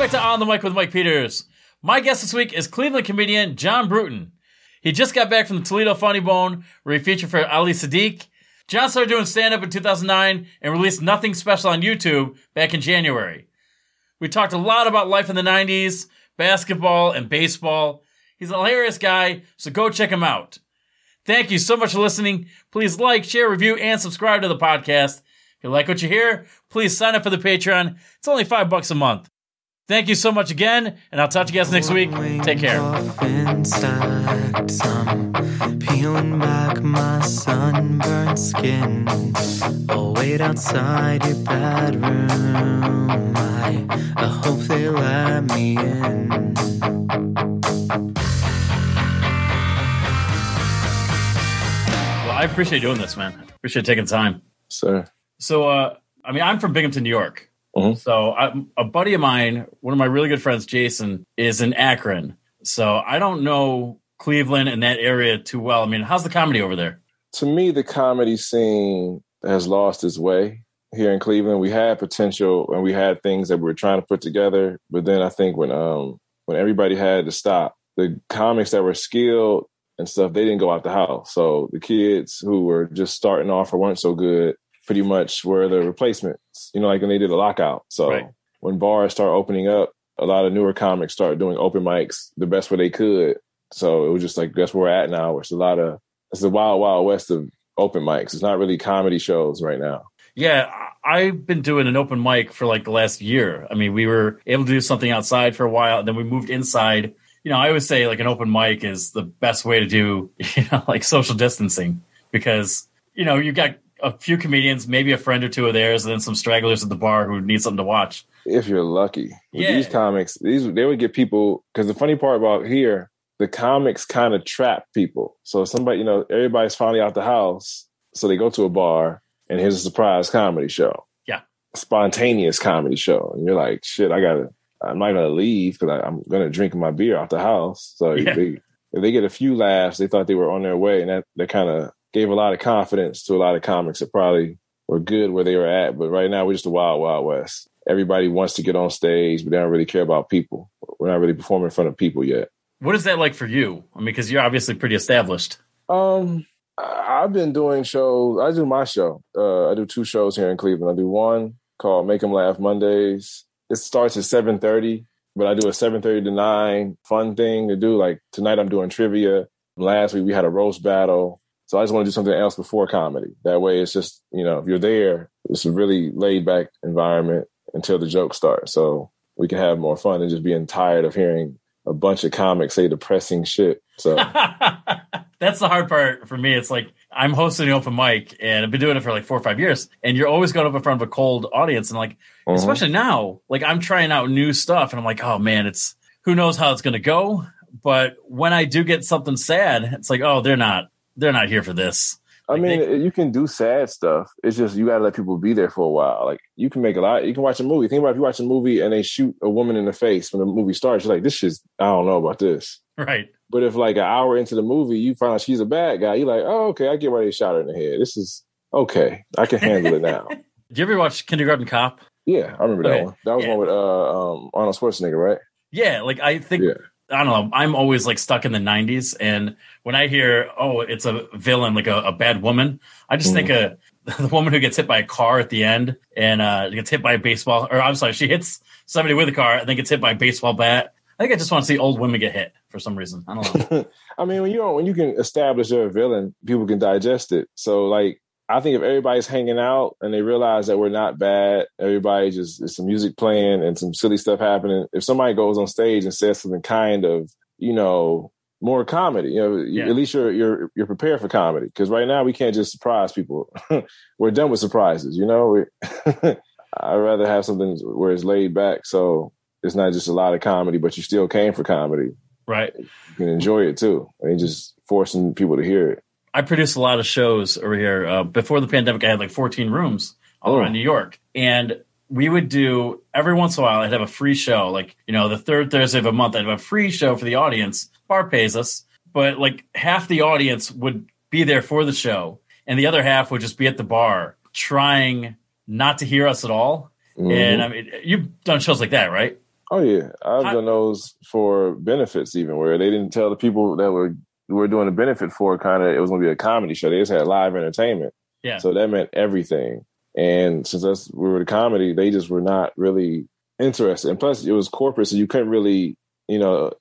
back to On the Mic with Mike Peters. My guest this week is Cleveland comedian John Bruton. He just got back from the Toledo Funny Bone, where he featured for Ali Siddiq. John started doing stand-up in 2009 and released Nothing Special on YouTube back in January. We talked a lot about life in the 90s, basketball, and baseball. He's a hilarious guy, so go check him out. Thank you so much for listening. Please like, share, review, and subscribe to the podcast. If you like what you hear, please sign up for the Patreon. It's only $5 a month. Thank you so much again, and I'll talk to you guys next week. Take care. I'm peeling back my sunburned skin. I'll wait outside your bedroom. I hope they let me in. I appreciate doing this, man. I appreciate taking time. Sure. So, I'm from Binghamton, New York. Mm-hmm. So a buddy of mine, one of my really good friends, Jason, is in Akron. So I don't know Cleveland and that area too well. I mean, how's the comedy over there? To me, the comedy scene has lost its way here in Cleveland. We had potential and we had things that we were trying to put together. But then I think when everybody had to stop, the comics that were skilled and stuff, they didn't go out the house. So the kids who were just starting off or weren't so good pretty much were the replacements, when they did the lockout. So right. When bars start opening up, a lot of newer comics start doing open mics the best way they could. So it was just like, that's where we're at now. It's the wild, wild west of open mics. It's not really comedy shows right now. Yeah, I've been doing an open mic for the last year. I mean, we were able to do something outside for a while, then we moved inside. I always say an open mic is the best way to do, social distancing because, you've got a few comedians, maybe a friend or two of theirs, and then some stragglers at the bar who need something to watch. If you're lucky. Yeah. These comics, they would get people, because the funny part about here, the comics kind of trap people. So somebody, everybody's finally out the house, so they go to a bar, and here's a surprise comedy show. Yeah. Spontaneous comedy show. And you're like, shit, I'm not going to leave because I'm going to drink my beer out the house. So yeah. If they get a few laughs, they thought they were on their way. And that kind of gave a lot of confidence to a lot of comics that probably were good where they were at. But right now, we're just the wild, wild west. Everybody wants to get on stage, but they don't really care about people. We're not really performing in front of people yet. What is that like for you? I mean, because you're obviously pretty established. I've been doing shows. I do my show. I do two shows here in Cleveland. I do one called Make Him Laugh Mondays. It starts at 7:30, but I do a 7:30 to 9 fun thing to do. Like tonight I'm doing trivia. Last week we had a roast battle. So I just want to do something else before comedy. That way it's just, if you're there, it's a really laid back environment until the jokes start. So we can have more fun than just being tired of hearing a bunch of comics say depressing shit. So that's the hard part for me. It's I'm hosting an open mic and I've been doing it for 4 or 5 years. And you're always going up in front of a cold audience. And especially now, I'm trying out new stuff and I'm oh man, who knows how it's going to go. But when I do get something sad, it's oh, they're not here for this. You can do sad stuff. It's just, you got to let people be there for a while. You can watch a movie. Think about if you watch a movie and they shoot a woman in the face when the movie starts. You're this shit's, I don't know about this. Right. But if an hour into the movie, you find out she's a bad guy, you're oh, okay, I get why they shot her in the head. This is okay. I can handle it now. Did you ever watch Kindergarten Cop? Yeah, I remember that one. That was one with Arnold Schwarzenegger, right? Yeah, I think, yeah. I don't know, I'm always stuck in the 90s. And when I hear, oh, it's a villain, a bad woman, I just think the woman who gets hit by a car at the end and gets hit by a baseball, or I'm sorry, she hits somebody with a car and then gets hit by a baseball bat. I think I just want to see old women get hit for some reason. I don't know. I mean, when you can establish you're a villain, people can digest it. So I think if everybody's hanging out and they realize that we're not bad, everybody just, it's some music playing and some silly stuff happening. If somebody goes on stage and says something kind of, more comedy, at least you're prepared for comedy. Because right now we can't just surprise people. We're done with surprises, I'd rather have something where it's laid back. So it's not just a lot of comedy, but you still came for comedy. Right. You can enjoy it too. I mean, just forcing people to hear it. I produced a lot of shows over here. Before the pandemic, I had 14 rooms all around New York. And we would do, every once in a while, I'd have a free show. The third Thursday of a month, I'd have a free show for the audience. Bar pays us. But half the audience would be there for the show. And the other half would just be at the bar trying not to hear us at all. Mm-hmm. And I mean, you've done shows like that, right? Oh yeah, I've done those for benefits even where they didn't tell the people that were doing the benefit for kind of it was going to be a comedy show. They just had live entertainment. Yeah. So that meant everything. And since we were the comedy, they just were not really interested. And plus, it was corporate, so you couldn't really,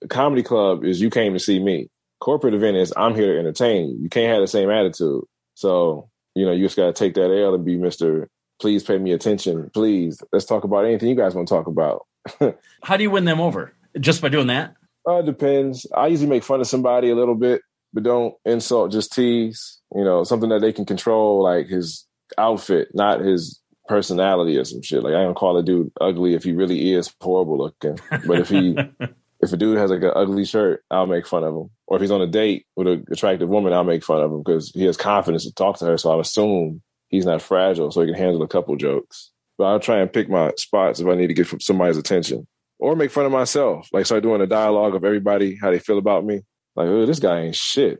comedy club is you came to see me. Corporate event is I'm here to entertain you. You can't have the same attitude. So, you just got to take that L and be Mr. Please pay me attention. Please, let's talk about anything you guys want to talk about. How do you win them over? Just by doing that? It depends. I usually make fun of somebody a little bit, but don't insult, just tease. Something that they can control, like his outfit, not his personality or some shit. Like, I don't call a dude ugly if he really is horrible looking. But if a dude has like an ugly shirt, I'll make fun of him. Or if he's on a date with an attractive woman, I'll make fun of him because he has confidence to talk to her. So I'll assume he's not fragile, so he can handle a couple jokes. But I'll try and pick my spots if I need to get somebody's attention. Or make fun of myself. Like, start doing a dialogue of everybody, how they feel about me. Like, oh, this guy ain't shit.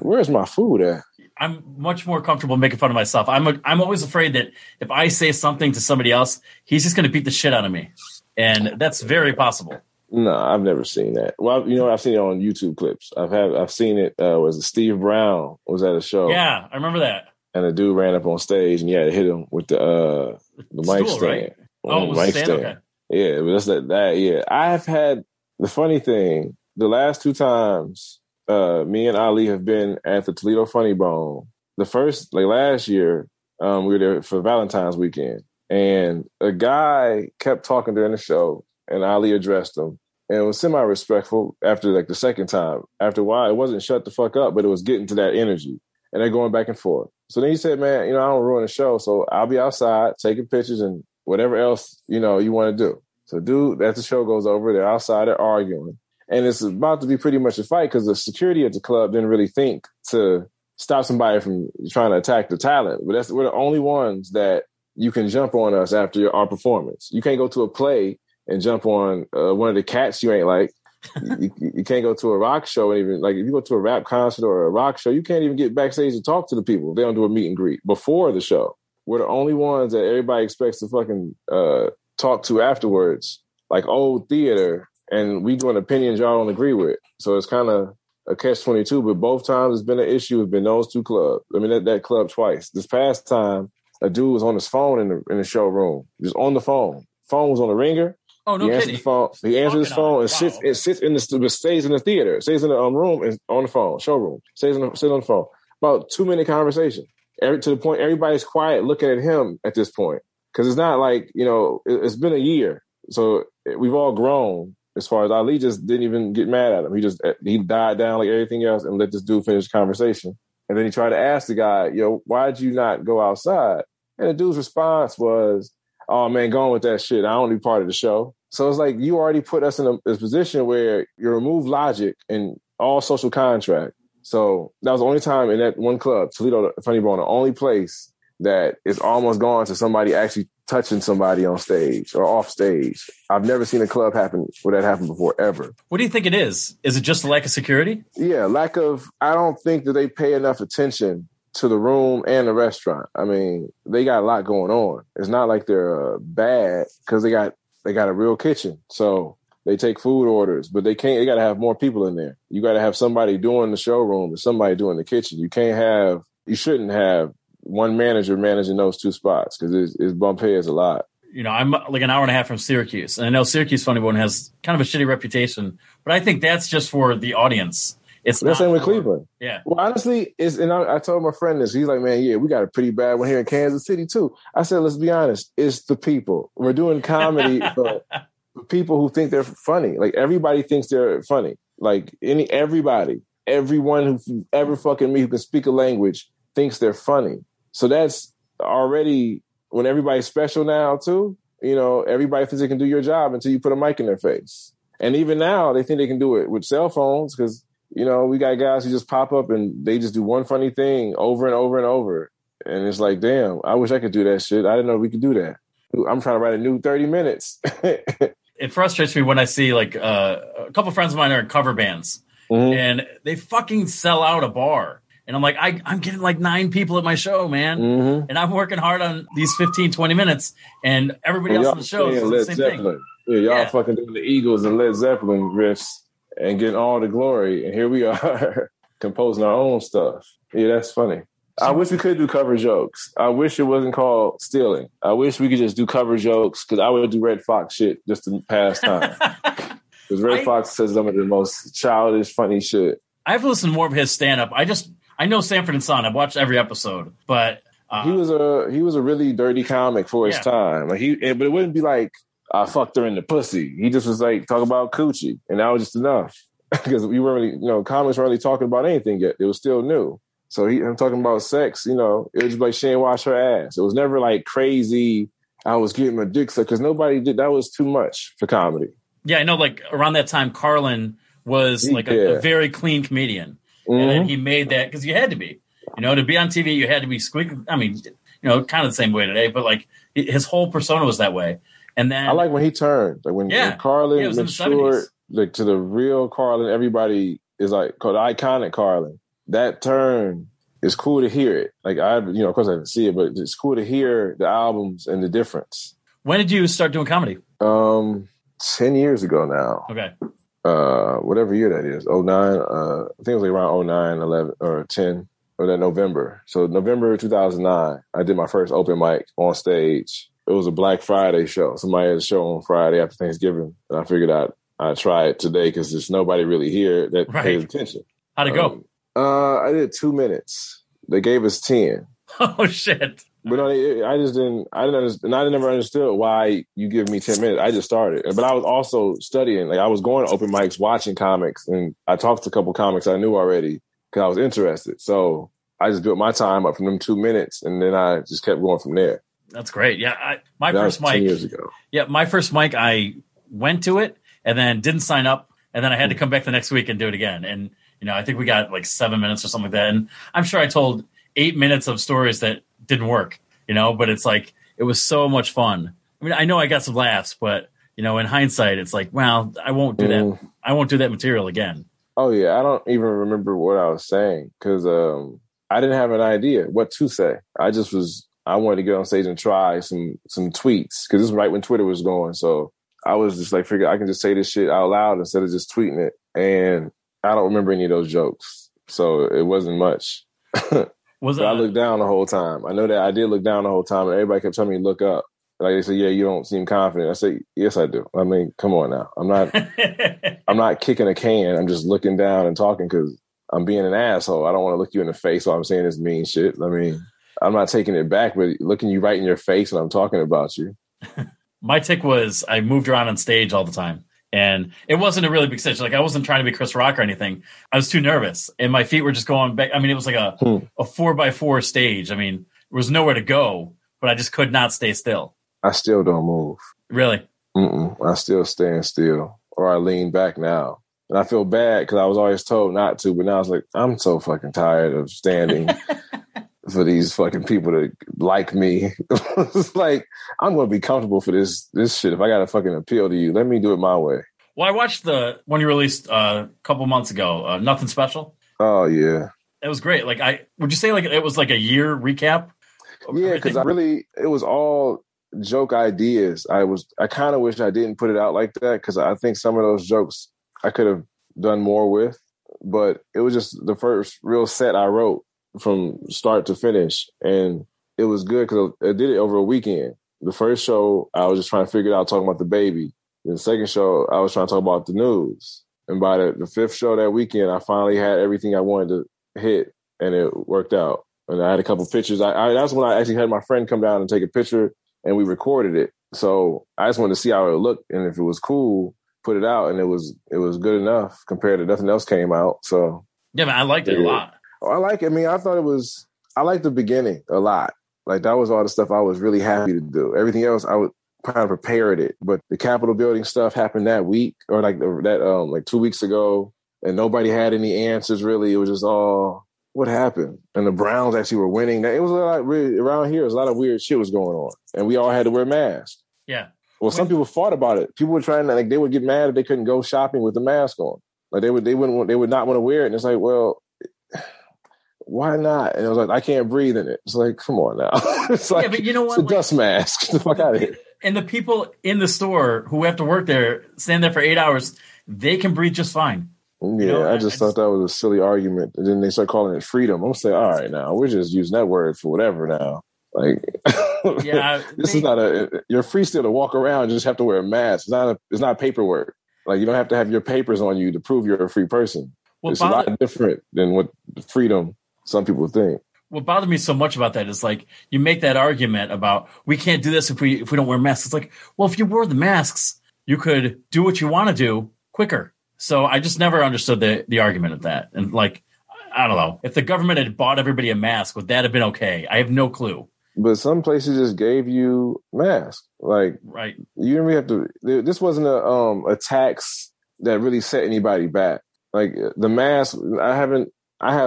Where's my food at? I'm much more comfortable making fun of myself. I'm always afraid that if I say something to somebody else, he's just going to beat the shit out of me. And that's very possible. No, I've never seen that. Well, I've seen it on YouTube clips. I've seen it. Was Steve Brown was at a show? Yeah, I remember that. And a dude ran up on stage and to hit him with the mic stool, stand. Right? Oh, it was mic stand? Okay. Yeah, but that's that. Yeah, I've had the funny thing. The last two times me and Ali have been at the Toledo Funny Bone. The first, last year, we were there for Valentine's weekend. And a guy kept talking during the show, and Ali addressed him. And it was semi-respectful after, the second time. After a while, it wasn't shut the fuck up, but it was getting to that energy. And they're going back and forth. So then he said, man, I don't ruin the show, so I'll be outside taking pictures and whatever else, you want to do. So dude, as the show goes over, they're outside, they're arguing. And it's about to be pretty much a fight because the security at the club didn't really think to stop somebody from trying to attack the talent. But we're the only ones that you can jump on us after our performance. You can't go to a play and jump on one of the cats you ain't like. You can't go to a rock show. And even if you go to a rap concert or a rock show, you can't even get backstage and talk to the people. They don't do a meet and greet before the show. We're the only ones that everybody expects to fucking talk to afterwards, like old theater. And we do an opinion y'all don't agree with. So it's kind of a catch-22, but both times it's been an issue. It's been those two clubs. I mean, that club twice. This past time, a dude was on his phone in the showroom. Just on the phone. Phone was on the ringer. Oh, no kidding. He answered his phone and sits in the stays in the theater. Stays in the room and on the phone. Showroom. Sits on the phone. About 2-minute conversation. To the point, everybody's quiet looking at him at this point. Because it's not like, it's been a year. So we've all grown. As far as Ali just didn't even get mad at him. He died down like everything else and let this dude finish the conversation. And then he tried to ask the guy, why'd you not go outside? And the dude's response was, oh, man, go on with that shit. I don't be part of the show. So it's like you already put us in a position where you remove logic and all social contract. So that was the only time in that one club, Toledo Funny Bone, the only place that it's almost gone to somebody actually touching somebody on stage or off stage. I've never seen a club happen where that happened before, ever. What do you think it is? Is it just a lack of security? Yeah, I don't think that they pay enough attention to the room and the restaurant. I mean, they got a lot going on. It's not like they're bad because they got a real kitchen. So they take food orders, but they got to have more people in there. You got to have somebody doing the showroom and somebody doing the kitchen. You shouldn't have one manager managing those two spots because it's bump heads a lot. I'm like an hour and a half from Syracuse, and I know Syracuse Funny Bone has kind of a shitty reputation, but I think that's just for the audience. It's the same with Cleveland. Yeah. Well, honestly, I told my friend this. He's like, man, yeah, we got a pretty bad one here in Kansas City too. I said, let's be honest, it's the people. We're doing comedy for people who think they're funny. Like everybody thinks they're funny. Like everyone who ever fucking who can speak a language thinks they're funny. So that's already when everybody's special now, too. Everybody thinks they can do your job until you put a mic in their face. And even now, they think they can do it with cell phones because, we got guys who just pop up and they just do one funny thing over and over and over. And it's like, damn, I wish I could do that shit. I didn't know we could do that. I'm trying to write a new 30 minutes. It frustrates me when I see a couple friends of mine are in cover bands and they fucking sell out a bar. And I'm like, I'm getting 9 people at my show, man. Mm-hmm. And I'm working hard on these 15, 20 minutes. And everybody else on the show is the same thing. Yeah, y'all fucking doing the Eagles and Led Zeppelin riffs and getting all the glory. And here we are composing our own stuff. Yeah, that's funny. I wish we could do cover jokes. I wish it wasn't called stealing. I wish we could just do cover jokes, because I would do Redd Foxx shit just to pass time. Because Redd Foxx says some of the most childish, funny shit. I've listened more of his stand-up. I know Sanford and Son. I've watched every episode, but he was a really dirty comic for his time. Like but it wouldn't be like I fucked her in the pussy. He just was like talking about coochie, and that was just enough, because we weren't really, comics weren't really talking about anything yet. It was still new. So I'm talking about sex, it was like she ain't wash her ass. It was never like crazy, I was getting my dick sucked, because nobody did. That was too much for comedy. Yeah, I know, like around that time, Carlin was a very clean comedian. Mm-hmm. And then he made that, because you had to be, to be on TV, you had to be squeaky. I mean, kind of the same way today, but like his whole persona was that way. And then I like when he turned, like when Carlin was matured, like to the real Carlin, everybody is like called iconic Carlin. That turn is cool to hear it. Like of course I didn't see it, but it's cool to hear the albums and the difference. When did you start doing comedy? 10 years ago now. Okay. Whatever year that is, 09. I think it was like around 09, 11, or 10, or that November. So November 2009, I did my first open mic on stage. It was a Black Friday show. Somebody had a show on Friday after Thanksgiving, and I figured I'd try it today because there's nobody really here that pays attention. How'd it go? I did 2 minutes. They gave us 10. Oh shit! But I never understood why you give me 10 minutes. I just started, but I was also studying. Like I was going to open mics, watching comics, and I talked to a couple comics I knew already because I was interested. So I just built my time up from them 2 minutes, and then I just kept going from there. That's great. Yeah, that first mic 10 years ago. Yeah, my first mic. I went to it and then didn't sign up, and then I had to come back the next week and do it again. And I think we got like 7 minutes or something like that. And I'm sure I told 8 minutes of stories that didn't work, but it's like, it was so much fun. I mean, I know I got some laughs, but in hindsight, it's like, wow, I won't do that. I won't do that material again. Oh yeah. I don't even remember what I was saying. Cause I didn't have an idea what to say. I wanted to get on stage and try some tweets. Cause this is right when Twitter was going. So I was just like, figure I can just say this shit out loud instead of just tweeting it. And I don't remember any of those jokes, so it wasn't much. I looked down the whole time. I know that I did look down the whole time, and everybody kept telling me, look up. Like they said, yeah, you don't seem confident. I said, yes, I do. I mean, come on now. I'm not kicking a can. I'm just looking down and talking because I'm being an asshole. I don't want to look you in the face while I'm saying this mean shit. I mean, I'm not taking it back, but looking you right in your face and I'm talking about you. My tick was I moved around on stage all the time. And it wasn't a really big stage. Like I wasn't trying to be Chris Rock or anything. I was too nervous, and my feet were just going back. I mean, it was like a 4x4 stage. I mean, there was nowhere to go, but I just could not stay still. I still don't move. Really? I still stand still, or I lean back now, and I feel bad because I was always told not to. But now I was like, I'm so fucking tired of standing for these fucking people to like me. It's like, I'm going to be comfortable for this shit. If I got to fucking appeal to you, let me do it my way. Well, I watched the one you released a couple months ago, Nothing Special. Oh, yeah. It was great. Like, would you say like it was like a year recap? Yeah, because it was all joke ideas. I kind of wish I didn't put it out like that, because I think some of those jokes I could have done more with, but it was just the first real set I wrote from start to finish, and it was good because I did it over a weekend. The first show I was just trying to figure it out, talking about the baby. The second show I was trying to talk about the news, and by the fifth show that weekend I finally had everything I wanted to hit, and it worked out. And I had a couple pictures. That's when I actually had my friend come down and take a picture, and we recorded it. So I just wanted to see how it looked, and if it was cool, put it out, and it was good enough compared to nothing else came out. So yeah, man, I liked it a lot. I like it. I mean, I like the beginning a lot. Like that was all the stuff I was really happy to do. Everything else, I was kind of prepared it. But the Capitol building stuff happened that week, or like that, like 2 weeks ago, and nobody had any answers really. It was just all what happened, and the Browns actually were winning. It was a lot really, around here. It was a lot of weird shit was going on, and we all had to wear masks. Yeah. Well, some people fought about it. People were trying to like they would get mad if they couldn't go shopping with the mask on. Like they would not want to wear it. And it's like, well. Why not? And I was like, I can't breathe in it. It's like, come on now. It's like, yeah, but you know what? It's a dust mask. Get the fuck out of here. and the people in the store who have to work there, stand there for 8 hours, they can breathe just fine. Yeah, you know, I just thought that was a silly argument. And then they start calling it freedom. I'm saying, all right, now we're just using that word for whatever now. Like, yeah, you're free still to walk around. You just have to wear a mask. It's not paperwork. Like, you don't have to have your papers on you to prove you're a free person. Well, it's a lot different than what freedom some people think. What bothered me so much about that is, like, you make that argument about we can't do this if we don't wear masks. It's like, well, if you wore the masks, you could do what you want to do quicker. So I just never understood the argument of that. And, like, I don't know. If the government had bought everybody a mask, would that have been okay? I have no clue. But some places just gave you masks. Like, right. You didn't really have to. This wasn't a tax that really set anybody back. Like, the mask, I have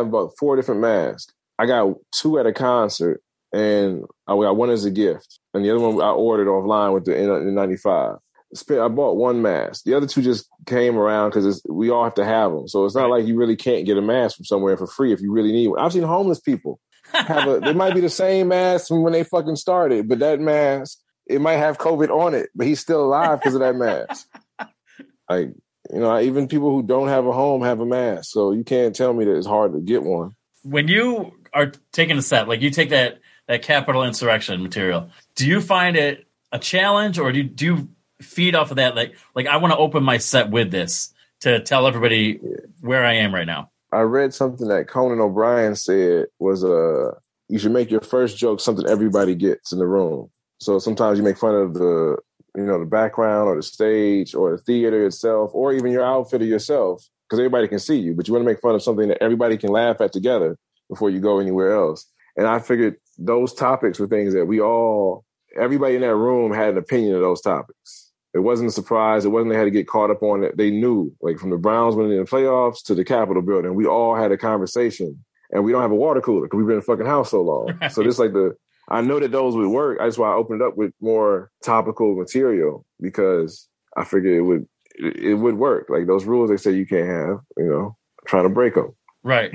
about 4 different masks. I got 2 at a concert, and I got 1 as a gift. And the other one I ordered offline with the N95. I bought 1 mask. The other 2 just came around because we all have to have them. So it's not like you really can't get a mask from somewhere for free if you really need one. I've seen homeless people have they might be the same mask from when they fucking started, but that mask, it might have COVID on it, but he's still alive because of that mask. Like, you know, even people who don't have a home have a mask. So you can't tell me that it's hard to get one. When you are taking a set, like you take that Capitol insurrection material, do you find it a challenge, or do you feed off of that? Like I want to open my set with this to tell everybody where I am right now. I read something that Conan O'Brien said was, you should make your first joke something everybody gets in the room. So sometimes you make fun of the, you know, the background or the stage or the theater itself, or even your outfit or yourself, because everybody can see you, but you want to make fun of something that everybody can laugh at together before you go anywhere else. And I figured those topics were things that everybody in that room had an opinion of those topics. It wasn't a surprise. It wasn't they had to get caught up on it. They knew, like, from the Browns winning the playoffs to the Capitol building, we all had a conversation, and we don't have a water cooler because we've been in the fucking house so long. Right. So this, like, I know that those would work. That's why I opened it up with more topical material, because I figured it would work. Like, those rules they say you can't have, you know, I'm trying to break them. Right.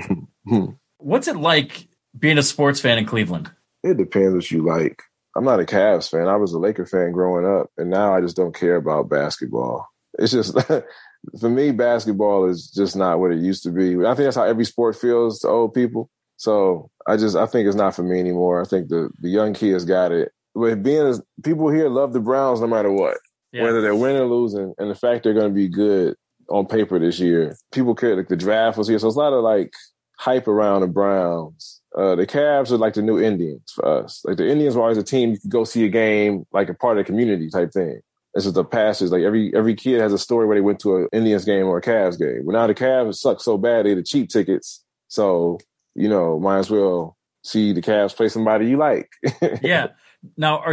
What's it like being a sports fan in Cleveland? It depends what you like. I'm not a Cavs fan. I was a Laker fan growing up, and now I just don't care about basketball. It's just, for me, basketball is just not what it used to be. I think that's how every sport feels to old people. So I think it's not for me anymore. I think the young kids got it. But people here love the Browns no matter what, yeah, whether they're winning or losing, and the fact they're going to be good on paper this year. People care. Like, the draft was here, so it's a lot of, like, hype around the Browns. The Cavs are like the new Indians for us. Like, the Indians were always a team you could go see a game, like a part of the community type thing. This is the passage. Like, every kid has a story where they went to an Indians game or a Cavs game. Well, now the Cavs suck so bad, they had the cheap tickets. So, you know, might as well see the Cavs play somebody you like. Yeah. Now,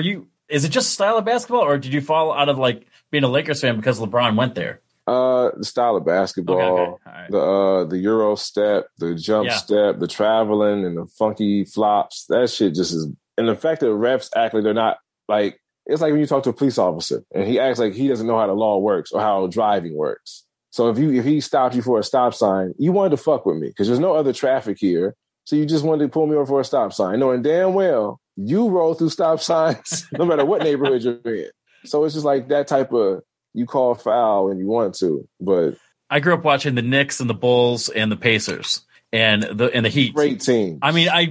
is it just style of basketball, or did you fall out of, like, being a Lakers fan because LeBron went there? The style of basketball, okay. Right. The Euro step, the jump step, the traveling and the funky flops. That shit just is. And the fact that refs act like they're not, like, it's like when you talk to a police officer and he acts like he doesn't know how the law works or how driving works. So if he stops you for a stop sign, you wanted to fuck with me because there's no other traffic here. So you just wanted to pull me over for a stop sign, knowing damn well you roll through stop signs no matter what neighborhood you're in. So it's just like that type of. You call foul when you want to, but I grew up watching the Knicks and the Bulls and the Pacers and the Heat. Great team. I mean, I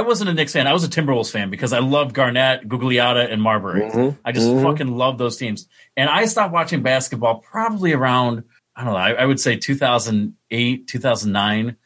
wasn't a Knicks fan. I was a Timberwolves fan because I loved Garnett, Gugliotta, and Marbury. Mm-hmm. I just fucking loved those teams. And I stopped watching basketball probably around, I don't know, I would say 2008, 2009.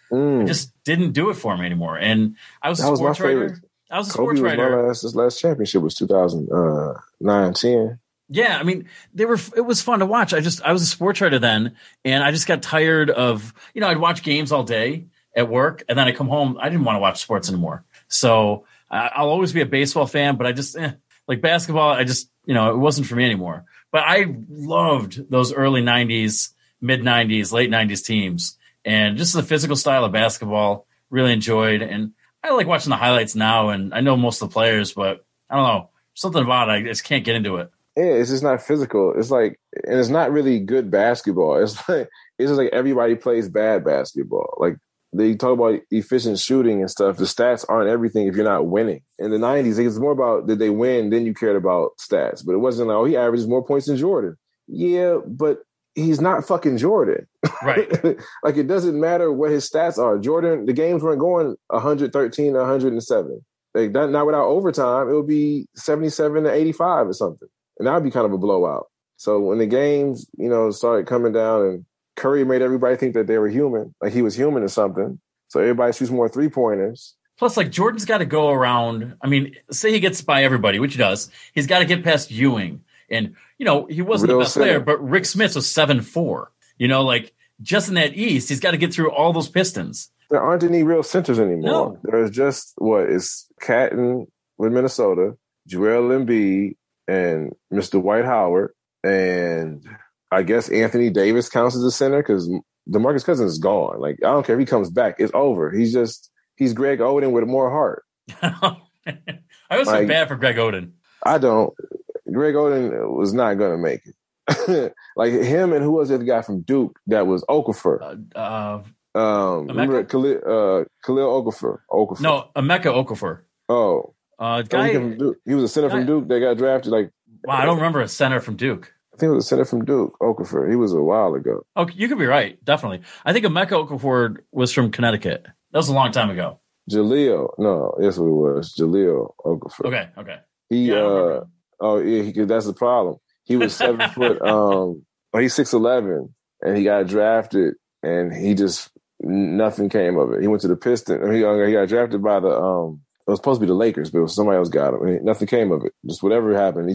It just didn't do it for me anymore. And I was a sports writer. I was a sports writer. His last championship was 2009-10. Yeah, I mean, it was fun to watch. I was a sports writer then, and I just got tired of, you know, I'd watch games all day at work, and then I come home. I didn't want to watch sports anymore. So I'll always be a baseball fan, but I just, like basketball, I just, you know, it wasn't for me anymore. But I loved those early 90s, mid 90s, late 90s teams, and just the physical style of basketball, really enjoyed. And I like watching the highlights now, and I know most of the players, but I don't know, something about it, I just can't get into it. Yeah, it's just not physical. It's like, and it's not really good basketball. It's just like everybody plays bad basketball. Like, they talk about efficient shooting and stuff. The stats aren't everything if you're not winning. In the 90s, it was more about did they win, then you cared about stats. But it wasn't like, oh, he averages more points than Jordan. Yeah, but he's not fucking Jordan. Right. Like, it doesn't matter what his stats are. Jordan, the games weren't going 113 to 107. Like, not without overtime, it would be 77 to 85 or something. And that would be kind of a blowout. So when the games, you know, started coming down and Curry made everybody think that they were human, like he was human or something. So everybody shoots more three-pointers. Plus, like, Jordan's got to go around. I mean, say he gets by everybody, which he does. He's got to get past Ewing. And, you know, he wasn't the best player, but Rick Smith was 7'4". You know, like, just in that East, he's got to get through all those Pistons. There aren't any real centers anymore. No. There's just, it's Catton with Minnesota, Joel Embiid, and Mr. Dwight Howard, and I guess Anthony Davis counts as a center because DeMarcus Cousins is gone. Like, I don't care if he comes back. It's over. He's Greg Oden with more heart. I was so bad for Greg Oden. Greg Oden was not going to make it. Like, him and who was the other guy from Duke that was Okafor? Remember Khalil Okafor. No, Emeka Okafor. Oh. He was a center from Duke that got drafted. Wow, I don't remember a center from Duke. I think it was a center from Duke, Okafor. He was a while ago. Oh, you could be right, definitely. I think Emeka Okafor was from Connecticut. That was a long time ago. Jahlil Okafor. Okay. That's the problem. He was 7 foot. He's 6'11", and he got drafted, and he just nothing came of it. He went to the Pistons. I mean, he got drafted by the. It was supposed to be the Lakers, but it was somebody else got him, and nothing came of it. Just whatever happened,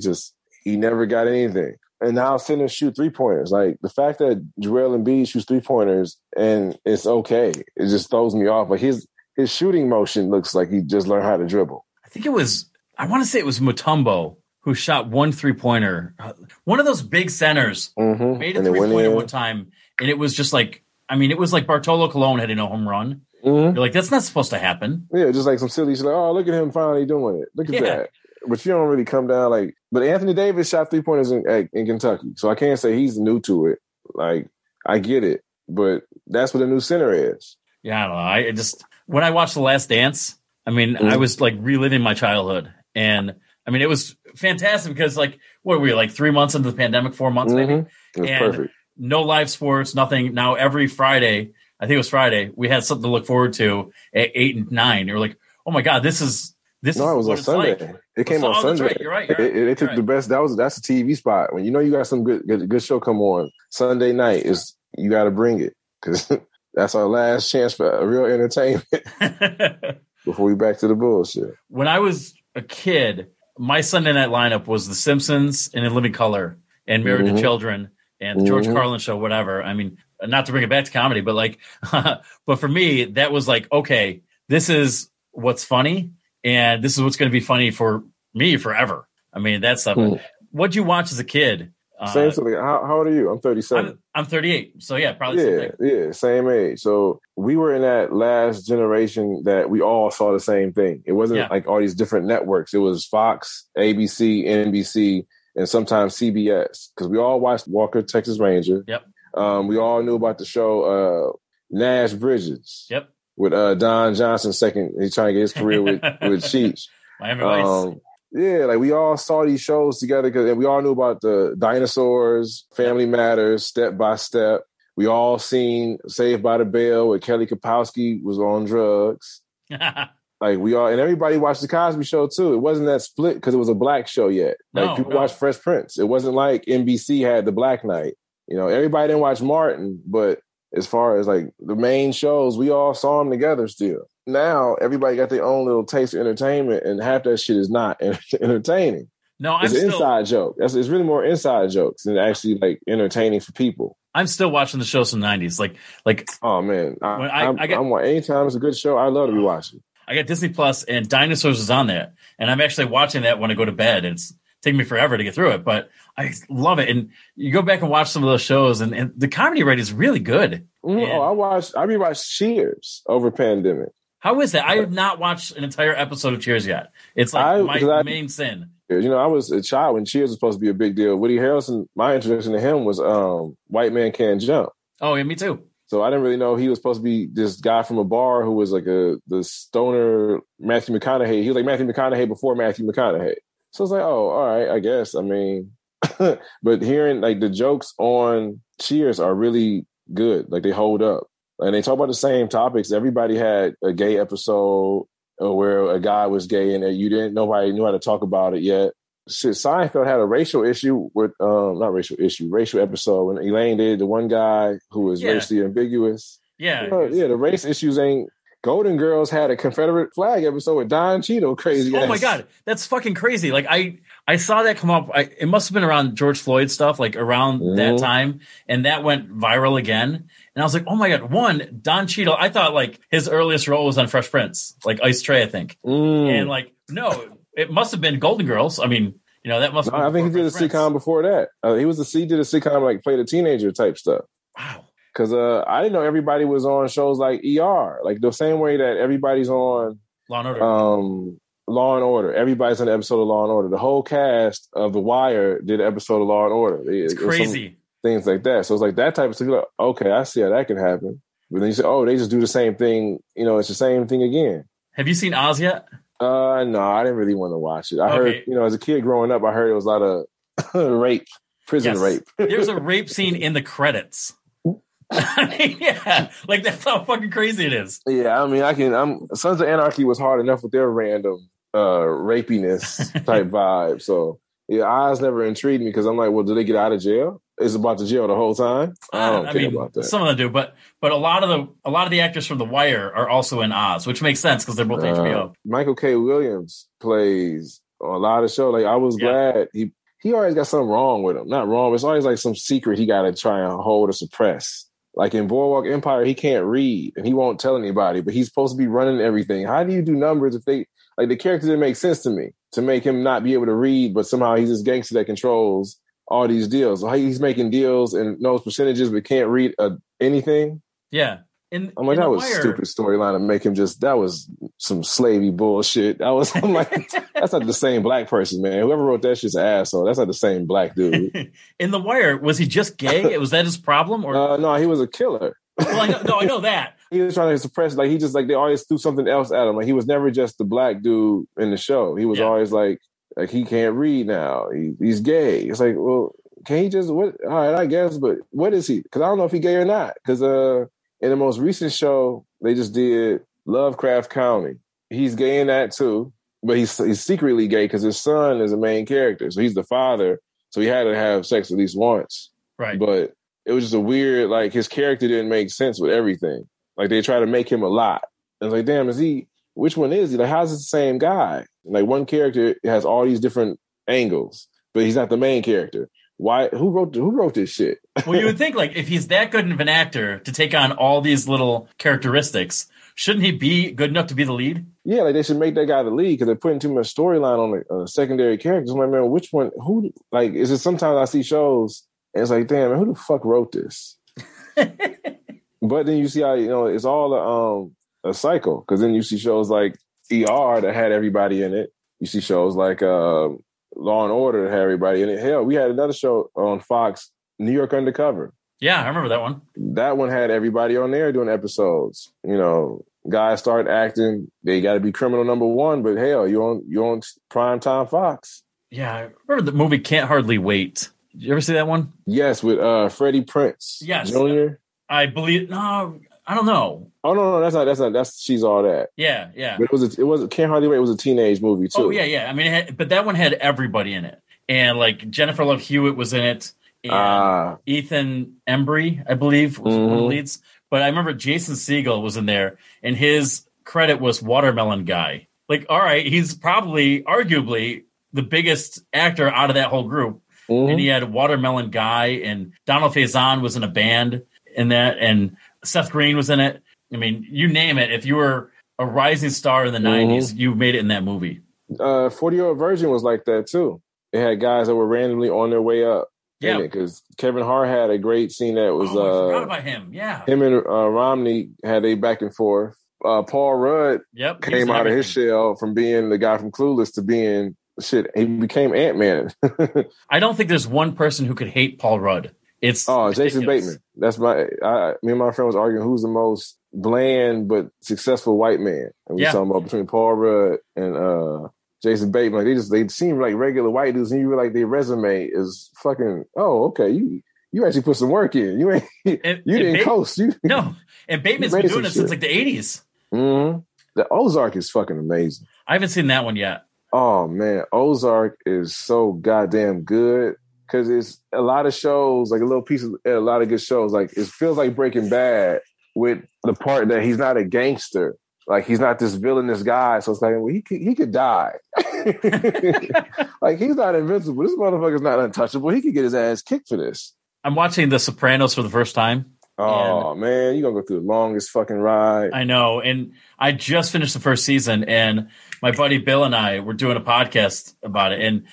he never got anything. And now centers shoot three-pointers. Like, the fact that Joel Embiid shoots three-pointers and it's okay, it just throws me off. Like, his shooting motion looks like he just learned how to dribble. I want to say it was Mutombo who shot 1 3-pointer. One of those big centers made a three-pointer one time, and it was just like, I mean, it was like Bartolo Colon hitting a home run. Mm-hmm. You're like, that's not supposed to happen. Yeah, just like some silly shit. Like, oh, look at him finally doing it. Look at that. But you don't really come down like. But Anthony Davis shot three-pointers in Kentucky, so I can't say he's new to it. Like, I get it, but that's what a new center is. Yeah, I don't know. I just when I watched The Last Dance, I mean, I was like reliving my childhood, and I mean, it was fantastic because like what were we like 3 months into the pandemic, 4 months maybe, it was perfect. No live sports, nothing. Now every Friday, I think it was Friday, we had something to look forward to at 8 and 9. You were like, oh my god, this is. It was on Sunday. Like. It came on Sunday. Right. You're right. They took the best. That's a TV spot. When you know you got some good show come on Sunday night, is you got to bring it because that's our last chance for real entertainment before we back to the bullshit. When I was a kid, my Sunday night lineup was The Simpsons and In Living Color and Married to Children and the George Carlin Show, whatever. I mean, not to bring it back to comedy, but like, but for me, that was like, okay, this is what's funny. And this is what's going to be funny for me forever. I mean, that's something. What'd you watch as a kid? Same something. How old are you? I'm 37. I'm 38. So yeah, probably something. Yeah, same age. So we were in that last generation that we all saw the same thing. It wasn't like all these different networks. It was Fox, ABC, NBC, and sometimes CBS. Because we all watched Walker, Texas Ranger. Yep. We all knew about the show Nash Bridges. Yep. With Don Johnson second, he's trying to get his career with Cheech. Miami Vice. Yeah, like we all saw these shows together because we all knew about the Dinosaurs, Family Matters, Step by Step. We all seen Saved by the Bell where Kelly Kapowski was on drugs. Like we all, and everybody watched The Cosby Show too. It wasn't that split because it was a black show yet. Like watched Fresh Prince. It wasn't like NBC had the Black Night. You know, everybody didn't watch Martin, but as far as like the main shows, we all saw them together still. Now everybody got their own little taste of entertainment and half that shit is not entertaining. No, it's an inside joke. It's really more inside jokes than actually like entertaining for people. I'm still watching the shows from the 90s. Like oh man, anytime it's a good show, I love to be watching. I got Disney Plus and Dinosaurs is on there. And I'm actually watching that when I go to bed. It's take me forever to get through it, but I love it. And you go back and watch some of those shows, and the comedy rate is really good. I rewatched Cheers over pandemic. How is that? I have not watched an entire episode of Cheers yet. It's like my main sin. You know, I was a child when Cheers was supposed to be a big deal. Woody Harrelson, my introduction to him was White Man Can't Jump. Oh, yeah, me too. So I didn't really know he was supposed to be this guy from a bar who was like the stoner Matthew McConaughey. He was like Matthew McConaughey before Matthew McConaughey. So I was like, oh, all right, I guess. I mean, but hearing like the jokes on Cheers are really good. Like they hold up and they talk about the same topics. Everybody had a gay episode where a guy was gay and nobody knew how to talk about it yet. Shit, Seinfeld had a racial issue with racial episode when Elaine did the one guy who was racially ambiguous. Yeah. The race issues ain't. Golden Girls had a Confederate flag episode with Don Cheadle. Crazy. Oh my God. That's fucking crazy. Like I saw that come up. It must've been around George Floyd stuff, like around that time. And that went viral again. And I was like, oh my God, Don Cheadle. I thought like his earliest role was on Fresh Prince, like Ice Tray, I think. And like, no, it must've been Golden Girls. I mean, you know, that must've been. I think he did a sitcom before that. He did a sitcom, like played a teenager type stuff. Wow. Because I didn't know everybody was on shows like ER, like the same way that everybody's on Law and Order. Law and Order. Everybody's on an episode of Law and Order. The whole cast of The Wire did an episode of Law and Order. It's crazy. Things like that. So it's like that type of stuff. Like, okay, I see how that can happen. But then you say, oh, they just do the same thing. You know, it's the same thing again. Have you seen Oz yet? No, I didn't really want to watch it. I heard, you know, as a kid growing up, I heard it was a lot of prison rape. There's a rape scene in the credits. I mean, yeah, like that's how fucking crazy it is. Yeah, I mean, Sons of Anarchy was hard enough with their random rapiness type vibe. So yeah, Oz never intrigued me because I'm like, well, do they get out of jail? It's about the jail the whole time. I don't care about that. Some of them do, but a lot of the actors from The Wire are also in Oz, which makes sense because they're both HBO. Michael K. Williams plays on a lot of shows. Like I was glad he always got something wrong with him. Not wrong, but it's always like some secret he got to try and hold or suppress. Like in Boardwalk Empire, he can't read and he won't tell anybody, but he's supposed to be running everything. How do you do numbers if they like the character didn't make sense to me to make him not be able to read, but somehow he's this gangster that controls all these deals. So he's making deals and knows percentages, but can't read anything. Yeah. I'm like, that was a stupid storyline to make him that was some slavey bullshit. I'm like, that's not the same black person, man. Whoever wrote that shit's an asshole. That's not the same black dude. In The Wire, was he just gay? Was that his problem? Or no, he was a killer. Well, I know that. He was trying to suppress, like, they always threw something else at him. Like, he was never just the black dude in the show. He was always like, he can't read now. He's gay. It's like, well, can he just, all right, I guess, but what is he? Because I don't know if he's gay or not. Because, in the most recent show, they just did Lovecraft County. He's gay in that too, but he's secretly gay because his son is the main character. So he's the father. So he had to have sex at least once. Right. But it was just a weird, like his character didn't make sense with everything. Like they try to make him a lot. And it's like, damn, which one is he? Like, how's it the same guy? And like one character has all these different angles, but he's not the main character. Why? Who wrote this shit? Well, you would think like if he's that good of an actor to take on all these little characteristics, shouldn't he be good enough to be the lead? Yeah, like they should make that guy the lead because they're putting too much storyline on the secondary characters. I'm like, man, which one? Who? Like, is it sometimes I see shows and it's like, damn, man, who the fuck wrote this? But then you see how it's all a cycle because then you see shows like ER that had everybody in it. You see shows like Law and Order had everybody in it. Hell, we had another show on Fox, New York Undercover. Yeah, I remember that one. That one had everybody on there doing episodes. You know, guys start acting. They got to be criminal number one, but hell, you're on primetime Fox. Yeah, I remember the movie Can't Hardly Wait. Did you ever see that one? Yes, with Freddie Prince. Yes. Jr. I believe... No, I don't know. Oh, no, that's She's All That. Yeah, yeah. But it was Can't Hardly Wait, it was a teenage movie too. Oh, yeah. I mean, but that one had everybody in it. And like Jennifer Love Hewitt was in it. And Ethan Embry, I believe, was one of the leads. But I remember Jason Segel was in there and his credit was Watermelon Guy. Like, all right, he's probably arguably the biggest actor out of that whole group. Mm-hmm. And he had Watermelon Guy and Donald Faison was in a band in that and Seth Green was in it. I mean, you name it. If you were a rising star in the 90s, you made it in that movie. 40-Year-Old Virgin was like that, too. It had guys that were randomly on their way up. Yeah. Because Kevin Hart had a great scene that was... I forgot about him. Yeah. Him and Romney had a back and forth. Paul Rudd came out of his shell from being the guy from Clueless to being... Shit, he became Ant-Man. I don't think there's one person who could hate Paul Rudd. It's Jason Bateman. That's my. Me and my friend was arguing who's the most bland but successful white man, and we were talking about between Paul Rudd and Jason Bateman. Like they seem like regular white dudes, and you were like their resume is fucking. Oh, okay, you actually put some work in. You ain't you didn't coast. And Bateman's been doing it since like the '80s. Mm-hmm. The Ozark is fucking amazing. I haven't seen that one yet. Oh man, Ozark is so goddamn good. Because it's a lot of shows, like a little piece of a lot of good shows. Like it feels like Breaking Bad with the part that he's not a gangster. Like he's not this villainous guy. So it's like, well, he could die. Like he's not invincible. This motherfucker's not untouchable. He could get his ass kicked for this. I'm watching The Sopranos for the first time. Oh, man, you're going to go through the longest fucking ride. I know. And I just finished the first season, and my buddy Bill and I were doing a podcast about it. And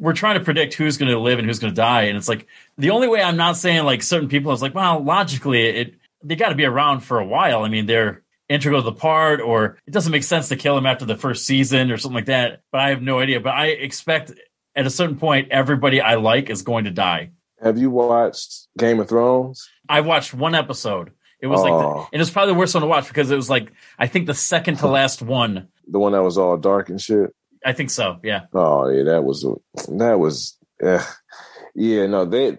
we're trying to predict who's going to live and who's going to die. And it's like the only way I'm not saying like certain people is like, well, logically, they got to be around for a while. I mean, they're integral to the part, or it doesn't make sense to kill them after the first season or something like that. But I have no idea. But I expect at a certain point, everybody I like is going to die. Have you watched Game of Thrones? I watched one episode. It was it was probably the worst one to watch because it was like, I think the second to last one. The one that was all dark and shit. I think so. Yeah. Oh yeah, that was. No,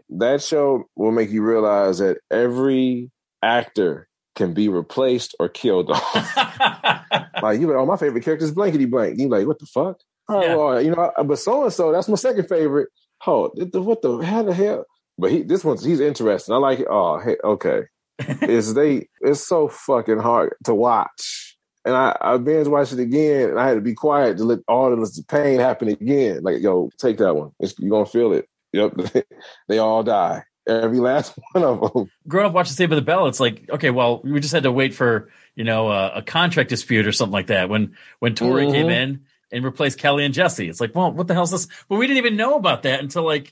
that show will make you realize that every actor can be replaced or killed off. Like you, my favorite character is blankety blank. You like, what the fuck? Oh, yeah. Well, but so and so, that's my second favorite. Oh, how the hell? But he's interesting. I like it. Oh, hey, okay. It's so fucking hard to watch. And I binge watched it again, and I had to be quiet to let all of this pain happen again. Like, yo, take that one. You're going to feel it. Yep. They all die. Every last one of them. Growing up watching Saved by the Bell, it's like, okay, well, we just had to wait for, a contract dispute or something like that. When Tori came in and replaced Kelly and Jesse. It's like, well, what the hell is this? But we didn't even know about that until later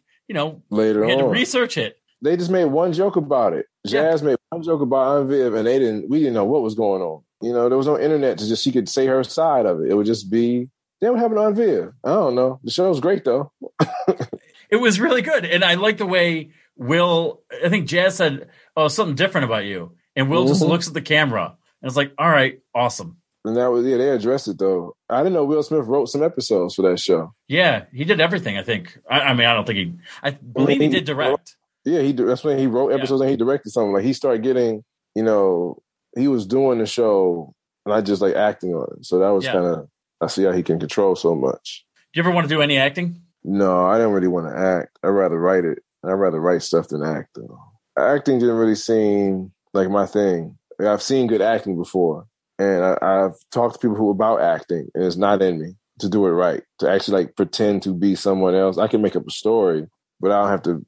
we had to research it. They just made one joke about it. Jazz made one joke about Aunt Viv, and we didn't know what was going on. There was no internet to she could say her side of it. It would just be, damn, what happened to Aunt Viv? I don't know. The show was great, though. It was really good. And I like the way Will, I think Jazz said, oh, something different about you. And Will just looks at the camera. And it's like, all right, awesome. And that was, they addressed it, though. I didn't know Will Smith wrote some episodes for that show. Yeah, he did everything, I think. I mean, I don't think I believe he did direct. Yeah, that's when he wrote episodes and he directed something. Like, he started getting, he was doing the show and I just like acting on it. So that was kind of, I see how he can control so much. Do you ever want to do any acting? No, I don't really want to act. I'd rather write it. I'd rather write stuff than act, though. Acting didn't really seem like my thing. Like, I've seen good acting before. And I've talked to people who are about acting, and it's not in me to do it right, to actually like pretend to be someone else. I can make up a story, but I don't have to,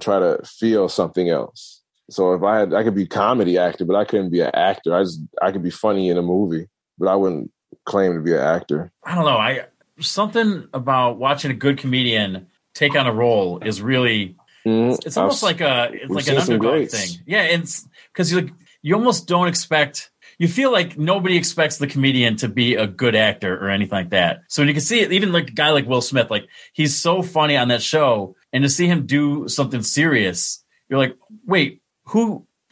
try to feel something else. So if I could be a comedy actor, but I couldn't be an actor. I could be funny in a movie, but I wouldn't claim to be an actor. I don't know. Something about watching a good comedian take on a role is really, it's almost like an underdog thing. Yeah. It's because you almost don't expect. You feel like nobody expects the comedian to be a good actor or anything like that. So you can see it, even like a guy like Will Smith, like he's so funny on that show, and to see him do something serious, you're like, wait,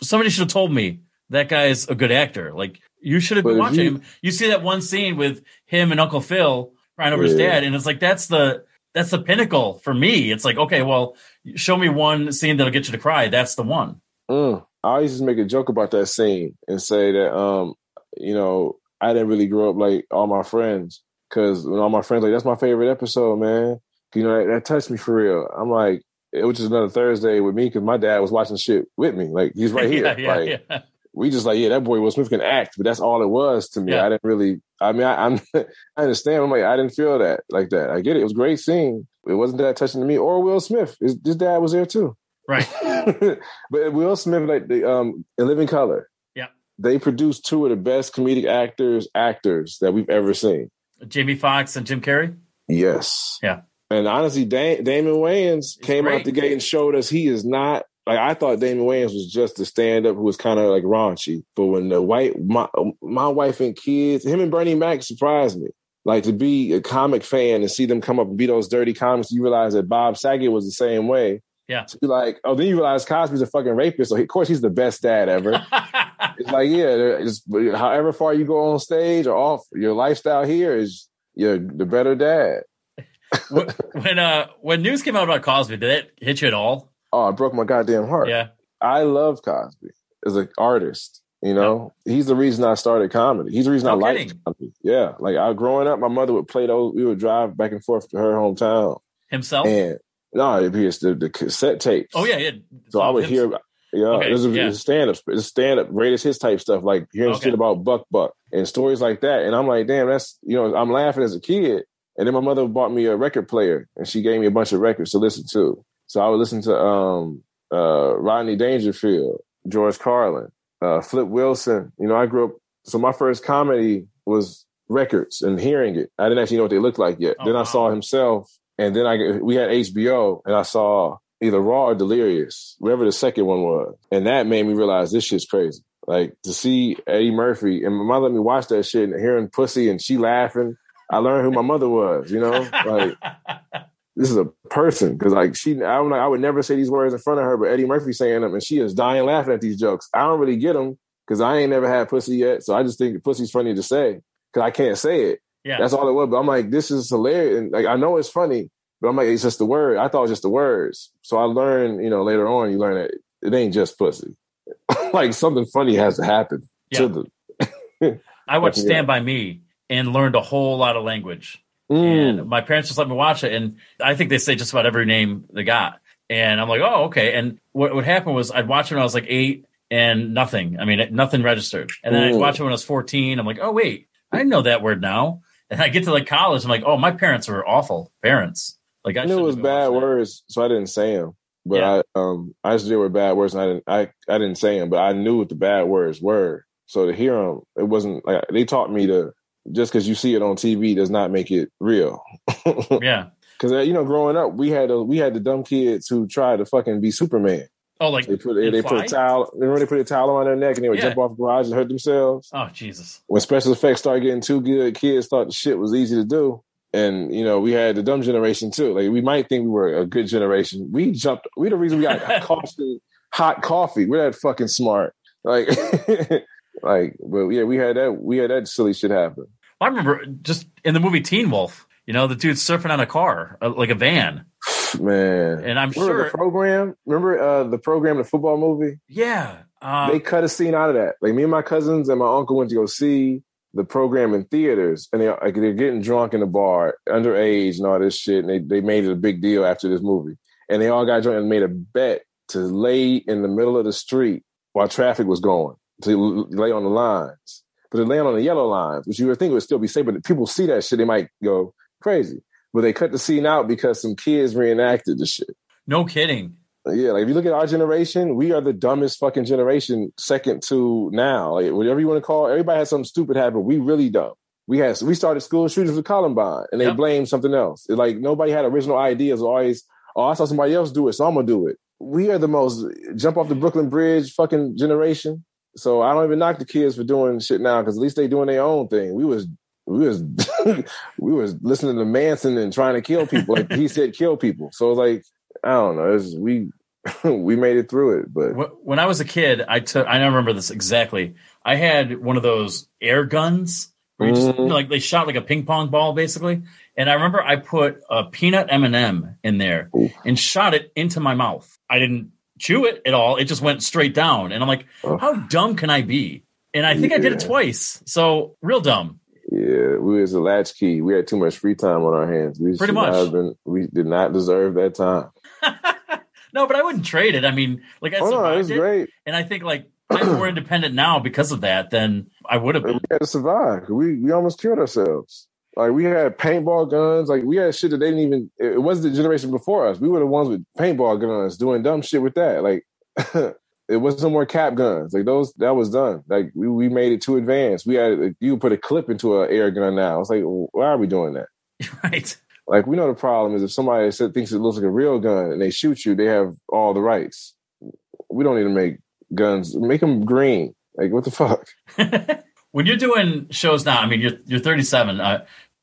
somebody should have told me that guy is a good actor. Like you should have been watching him. You see that one scene with him and Uncle Phil crying over his dad. And it's like, that's the pinnacle for me. It's like, okay, well, show me one scene that'll get you to cry. That's the one. I used to make a joke about that scene and say that, I didn't really grow up like all my friends, because when all my friends like, that's my favorite episode, man. That touched me for real. I'm like, it was just another Thursday with me because my dad was watching shit with me. Like, he's right here. We just like, that boy Will Smith can act, but that's all it was to me. Yeah. I didn't really, I understand. I'm like, I didn't feel that like that. I get it. It was a great scene. It wasn't that touching to me or Will Smith. His dad was there too. Right. But Will Smith, like the In Living Color. Yeah. They produced two of the best comedic actors that we've ever seen. Jamie Foxx and Jim Carrey? Yes. Yeah. And honestly, Damon Wayans came out the gate and showed us he is not, like I thought Damon Wayans was just a stand-up who was kind of like raunchy. But when my wife and kids, him and Bernie Mac surprised me. Like to be a comic fan and see them come up and be those dirty comics, you realize that Bob Saget was the same way. Yeah. So you're like, oh, then you realize Cosby's a fucking rapist. So of course he's the best dad ever. It's like, yeah, it's, however far you go on stage or off, your lifestyle here is you're the better dad. When news came out about Cosby, did it hit you at all? Oh, it broke my goddamn heart. Yeah. I love Cosby as an artist. You know, he's the reason I started comedy. He's the reason I liked comedy. Yeah. Like growing up, my mother would play those. We would drive back and forth to her hometown. Himself? And, no, it's the cassette tapes. Oh, yeah. So I would hear, stand-up, greatest hits type stuff, like hearing shit about Buck and stories like that. And I'm like, damn, that's, I'm laughing as a kid. And then my mother bought me a record player and she gave me a bunch of records to listen to. So I would listen to Rodney Dangerfield, George Carlin. Flip Wilson, I grew up. So my first comedy was records and hearing it. I didn't actually know what they looked like yet. I saw himself, and then we had HBO, and I saw either Raw or Delirious, whatever the second one was, and that made me realize this shit's crazy. Like to see Eddie Murphy, and my mother let me watch that shit and hearing Pussy and she laughing. I learned who my mother was. Like this is a person, because I would never say these words in front of her, but Eddie Murphy saying them, and she is dying laughing at these jokes. I don't really get them because I ain't never had pussy yet, so I just think pussy's funny to say because I can't say it. Yeah, that's all it was. But I'm like, this is hilarious, and I know it's funny, but I'm like, it's just the word. I thought it was just the words. So I learned, later on, you learn that it ain't just pussy. Like something funny has to happen. Yeah. I watched Stand By Me and learned a whole lot of language. And my parents just let me watch it. And I think they say just about every name they got. And I'm like, oh, okay. And what happened was I'd watch it when I was like 8 and nothing. I mean, nothing registered. And then I'd watch it when I was 14. I'm like, oh, wait, I know that word now. And I get to like college. I'm like, oh, my parents were awful parents. Like I knew it was bad words, so I didn't say them. But yeah. I just did with bad words. And I didn't say them, but I knew what the bad words were. So to hear them, it wasn't like they taught me to. Just because you see it on TV does not make it real. Yeah, because growing up, we had the dumb kids who tried to fucking be Superman. Oh, like they put a towel. Remember they put a towel on their neck and they would jump off the garage and hurt themselves. Oh Jesus! When special effects started getting too good, kids thought the shit was easy to do. And we had the dumb generation too. Like we might think we were a good generation. We jumped. We the reason we got hot coffee. We're that fucking smart. Like. Like, but yeah, we had that silly shit happen. I remember just in the movie Teen Wolf, the dude surfing on a car, like a van. Man, and I'm remember the program. Remember the program, the football movie? Yeah, they cut a scene out of that. Like me and my cousins and my uncle went to go see the program in theaters, and they're getting drunk in the bar, underage, and all this shit. And they made it a big deal after this movie, and they all got drunk and made a bet to lay in the middle of the street while traffic was going. To lay on the lines, but they lay on the yellow lines, which you would think would still be safe. But if people see that shit, they might go crazy. But they cut the scene out because some kids reenacted the shit. No kidding. Yeah, like if you look at our generation, we are the dumbest fucking generation, second to now. Like whatever you want to call it, everybody had something stupid happen. We really dumb. We started school shootings with Columbine, and they blamed something else. It's like nobody had original ideas. Always, oh, I saw somebody else do it, so I'm gonna do it. We are the most jump off the Brooklyn Bridge fucking generation. So I don't even knock the kids for doing shit now because at least they doing their own thing. We was we was listening to Manson and trying to kill people. Like he said, kill people. So it was like, I don't know. We made it through it. But when I was a kid, I don't remember this exactly. I had one of those air guns where you just like they shot like a ping pong ball basically. And I remember I put a peanut M&M in there and shot it into my mouth. I didn't chew it at all. It just went straight down. And I'm like, how dumb can I be? And I think I did it twice. So real dumb. Yeah, we was a latchkey. We had too much free time on our hands. We pretty much. We did not deserve that time. No, but I wouldn't trade it. I mean, like I survived it. Was great. And I think like I'm more independent now because of that than I would have been. We had to survive. We almost killed ourselves. Like we had paintball guns. Like we had shit that they didn't even. It wasn't the generation before us. We were the ones with paintball guns doing dumb shit with that. Like it wasn't no more cap guns. Like those that was done. Like we made it too advanced. We had you put a clip into an air gun now. It's like why are we doing that? Right. Like we know the problem is if somebody thinks it looks like a real gun and they shoot you, they have all the rights. We don't need to make guns. Make them green. Like what the fuck. When you're doing shows now, I mean, you're 37.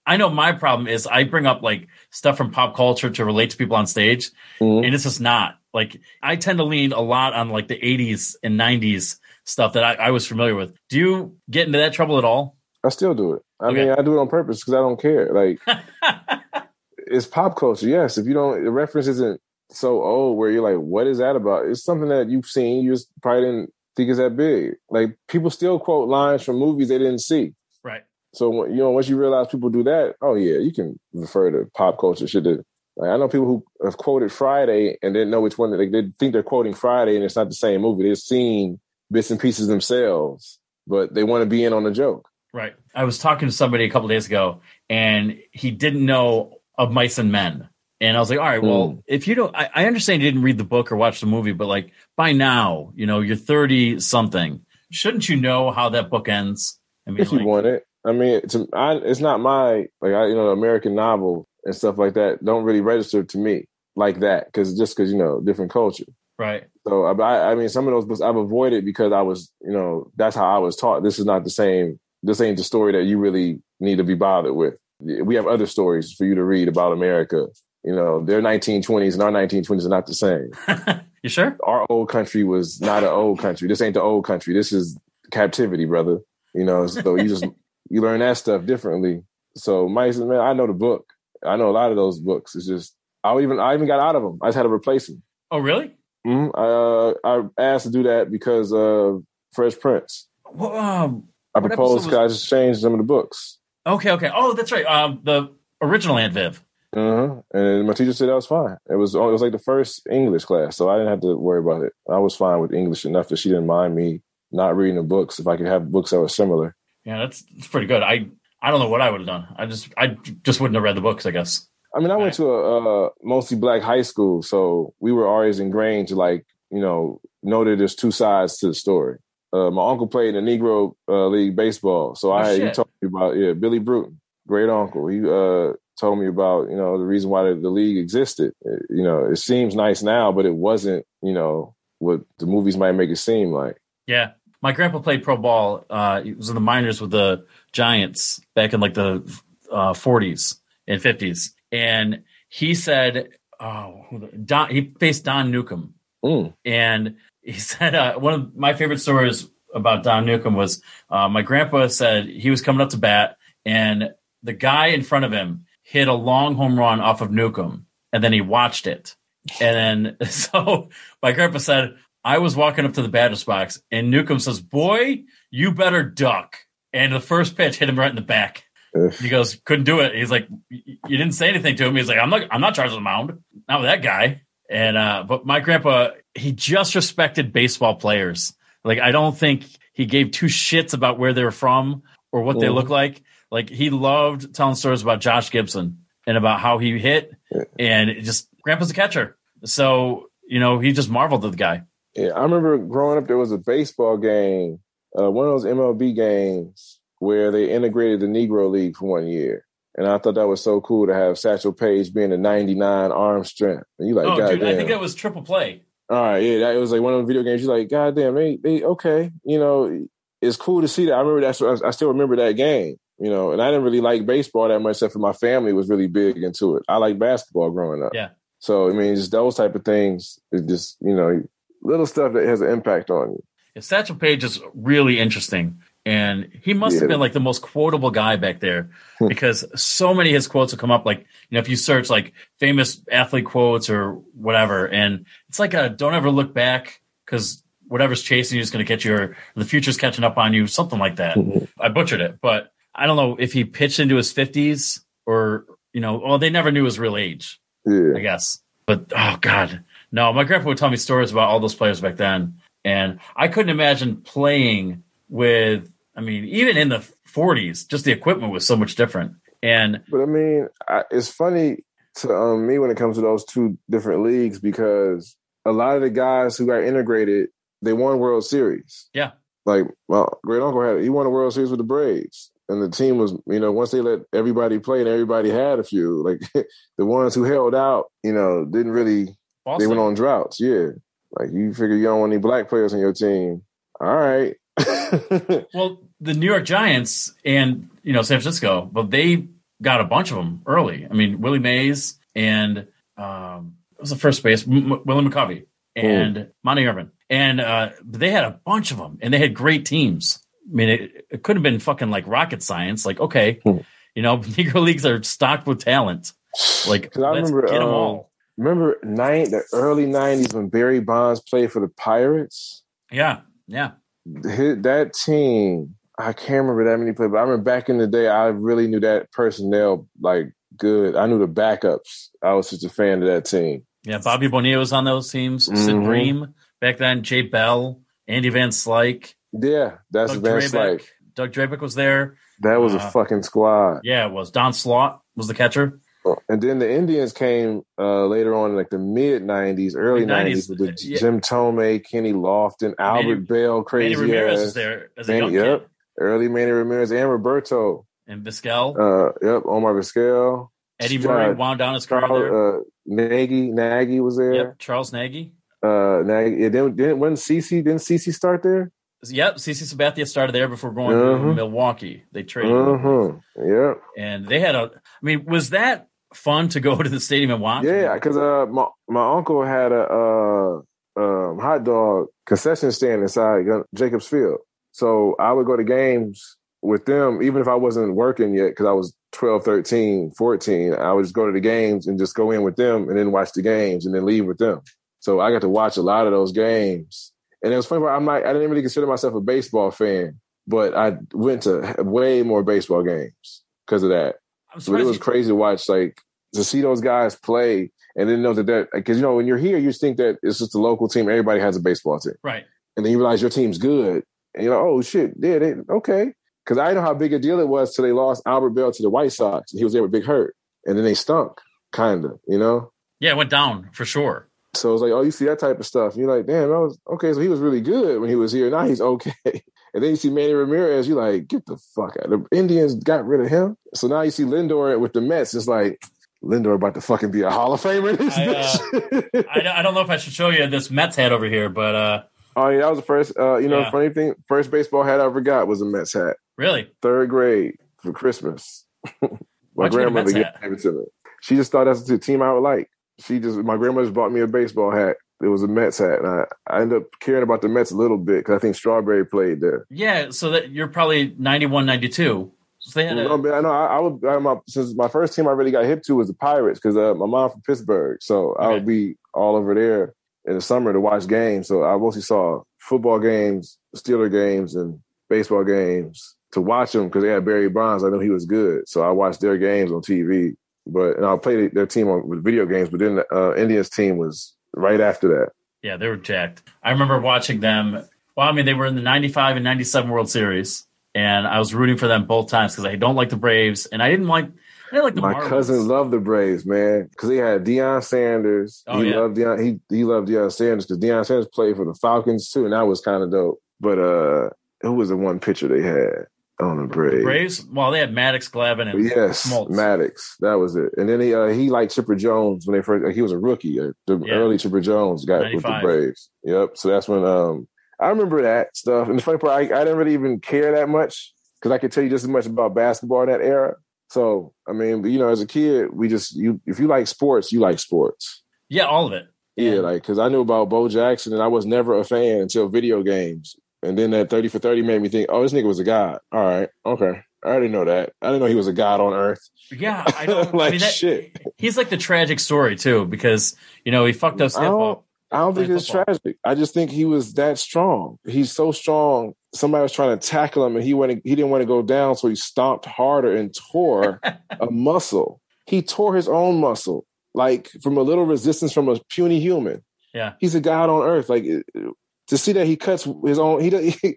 I know my problem is I bring up like stuff from pop culture to relate to people on stage, and it's just not Like, I tend to lean a lot on like the 80s and 90s stuff that I was familiar with. Do you get into that trouble at all? I still do it. I mean, I do it on purpose because I don't care. Like, it's pop culture. Yes. If you don't, the reference isn't so old where you're like, what is that about? It's something that you've seen. You just probably didn't think it's that big. Like, people still quote lines from movies they didn't see. Right. So, you know, once you realize people do that, oh yeah, you can refer to pop culture shit. Like, I know people who have quoted Friday and didn't know which one. Like, they think they're quoting Friday and it's not the same movie. They've seen bits and pieces themselves, but they want to be in on the joke. Right. I was talking to somebody a couple of days ago and he didn't know of Mice and Men. And I was like, all right, well, if you don't, I understand you didn't read the book or watch the movie, but like by now, you know, you're 30 something. Shouldn't you know how that book ends? If you want it. I mean, it's not my, American novel and stuff like that don't really register to me like that. Because, you know, different culture. Right. So, I mean, some of those books I've avoided because I was, you know, that's how I was taught. This is not the same. This ain't the story that you really need to be bothered with. We have other stories for you to read about America. You know, their 1920s and our 1920s are not the same. You sure? Our old country was not an old country. This ain't the old country. This is captivity, brother. You know, so you learn that stuff differently. So Mice and Men, I know the book. I know a lot of those books. It's just, I even got out of them. I just had to replace them. Oh, really? Mm-hmm. I asked to do that because of Fresh Prince. Well, I proposed because I just changed some of the books. Okay. Oh, that's right. The original Aunt Viv. Mm-hmm. And my teacher said that was fine. It was like the first English class, so I didn't have to worry about it. I was fine with English enough that she didn't mind me not reading the books if I could have books that were similar. Yeah, that's pretty good. I don't know what I would have done. I just wouldn't have read the books, I guess. I mean, I went to a mostly black high school, so we were always ingrained to, like, you know that there's two sides to the story. My uncle played in the Negro League baseball, so he told me about Billy Bruton, great uncle. He told me about, you know, the reason why the league existed. It, you know, it seems nice now, but it wasn't, you know, what the movies might make it seem like. Yeah, my grandpa played pro ball. He was in the minors with the Giants back in like the 40s and 50s, and he said, he faced Don Newcomb, and he said, one of my favorite stories about Don Newcomb was my grandpa said he was coming up to bat and the guy in front of him hit a long home run off of Newcomb, and then he watched it. And then, so my grandpa said, I was walking up to the batter's box and Newcomb says, boy, you better duck. And the first pitch hit him right in the back. He goes, couldn't do it. He's like, you didn't say anything to him. He's like, I'm not charging the mound. Not with that guy. And, but my grandpa, he just respected baseball players. Like, I don't think he gave two shits about where they were from or what they look like. Like, he loved telling stories about Josh Gibson and about how he hit. Yeah. And it just, grandpa's a catcher. So, you know, he just marveled at the guy. Yeah. I remember growing up, there was a baseball game, one of those MLB games where they integrated the Negro League for 1 year. And I thought that was so cool to have Satchel Paige being a 99 arm strength. And you like, oh, dude, damn. I think that was triple play. All right, yeah, it was like one of the video games. You're like, God damn, they okay. You know, it's cool to see that. I remember that. I still remember that game. You know, and I didn't really like baseball that much, except for my family was really big into it. I liked basketball growing up. Yeah. So I mean, just those type of things. It just, you know, little stuff that has an impact on you. Yeah, Satchel Paige is really interesting. And he must have been like the most quotable guy back there because so many of his quotes will come up. Like, you know, if you search like famous athlete quotes or whatever, and it's like a don't ever look back because whatever's chasing you is going to get you, or the future's catching up on you, something like that. I butchered it, but I don't know if he pitched into his 50s or, you know, well, they never knew his real age, I guess. But, oh, God. No, my grandpa would tell me stories about all those players back then. And I couldn't imagine playing with, I mean, even in the 40s, just the equipment was so much different. But I mean, it's funny to me when it comes to those two different leagues, because a lot of the guys who got integrated, they won World Series. Yeah. Like, my great uncle had it. He won a World Series with the Braves. And the team was, you know, once they let everybody play and everybody had a few, like the ones who held out, you know, didn't really, Boston. They went on droughts. Yeah. Like, you figure you don't want any black players on your team. All right. Well, the New York Giants and, you know, San Francisco, but they got a bunch of them early. I mean, Willie Mays and was the first base, Willem McCovey and Monty Irvin. And they had a bunch of them, and they had great teams. I mean, it could have been fucking like rocket science. Like, okay, you know, Negro leagues are stocked with talent. Like, let's get them all. Remember the early 90s when Barry Bonds played for the Pirates? Yeah, yeah. That team, I can't remember that many players, but I remember back in the day, I really knew that personnel, like, good. I knew the backups. I was such a fan of that team. Yeah, Bobby Bonilla was on those teams. Mm-hmm. Sid Bream back then, Jay Bell, Andy Van Slyke. Yeah, that's Van Slyke. Doug Drabick was there. That was a fucking squad. Yeah, it was. Don Slott was the catcher. And then the Indians came later on, like the mid-90s, early 90s, with the Jim Tomei, Kenny Lofton, Albert Bell, crazy Manny Ramirez was there as a young kid. Early Manny Ramirez and Roberto. And Vizquel. Omar Vizquel. Eddie Murray wound down his career there. Nagy was there. Yep, Charles Nagy. Didn't CeCe start there? Yep, CeCe Sabathia started there before going to Milwaukee. They traded. Yep. And they had was that fun to go to the stadium and watch? Yeah, because my uncle had a hot dog concession stand inside Jacobs Field. So I would go to games with them, even if I wasn't working yet, because I was 12, 13, 14. I would just go to the games and just go in with them and then watch the games and then leave with them. So I got to watch a lot of those games. And it was funny, I didn't really consider myself a baseball fan, but I went to way more baseball games because of that. But it was crazy to watch, like, to see those guys play and then know that, because, you know, when you're here, you think that it's just a local team. Everybody has a baseball team. Right. And then you realize your team's good. And you're like, oh, shit, yeah, okay. Because I didn't know how big a deal it was till they lost Albert Bell to the White Sox. And he was there with Big Hurt. And then they stunk, kind of, you know? Yeah, it went down for sure. So it was like, oh, you see that type of stuff. And you're like, damn, that was okay. So he was really good when he was here. Now he's okay. And then you see Manny Ramirez. You're like, get the fuck out. The Indians got rid of him. So now you see Lindor with the Mets. It's like, Lindor about to fucking be a Hall of Famer. I don't know if I should show you this Mets hat over here, but. Oh, yeah, that was the first. Funny thing, first baseball hat I ever got was a Mets hat. Really? Third grade for Christmas. My grandmother gave it to me. She just thought that's the team I would like. My grandma just bought me a baseball hat. It was a Mets hat, and I ended up caring about the Mets a little bit because I think Strawberry played there. Yeah, so that you're probably 91, 92. So they had since my first team I really got hip to was the Pirates because my mom from Pittsburgh, so I would be all over there in the summer to watch games. So I mostly saw football games, Steeler games, and baseball games to watch them because they had Barry Bonds. I knew he was good, so I watched their games on TV. But I played their team with video games, but then the Indians team was right after that. Yeah, they were jacked. I remember watching them. Well, I mean, they were in the 95 and 97 World Series, and I was rooting for them both times because I don't like the Braves, and I didn't like the Marlins. My cousin loved the Braves, man, because he had Deion Sanders. Oh, loved Deion. He loved Deion Sanders because Deion Sanders played for the Falcons too, and that was kind of dope. But who was the one pitcher they had? On the Braves. Well, they had Maddox, Glavine, and Smoltz. Maddox. That was it. And then he liked Chipper Jones when they first. Like, he was a rookie. Early Chipper Jones got 95. With the Braves. Yep. So that's when I remember that stuff. And the funny part, I didn't really even care that much because I could tell you just as much about basketball in that era. So I mean, you know, as a kid, if you like sports, you like sports. Yeah, all of it. Yeah, because I knew about Bo Jackson, and I was never a fan until video games. And then that 30 for 30 made me think, oh, this nigga was a god. All right. Okay. I already know that. I didn't know he was a god on earth. Yeah. I don't shit. He's like the tragic story, too, because, you know, he fucked up hip-hop. I don't think it's tragic. I just think he was that strong. He's so strong. Somebody was trying to tackle him, and he didn't want to go down, so he stomped harder and tore a muscle. He tore his own muscle, like from a little resistance from a puny human. Yeah. He's a god on earth. Like, to see that he cuts his own, you see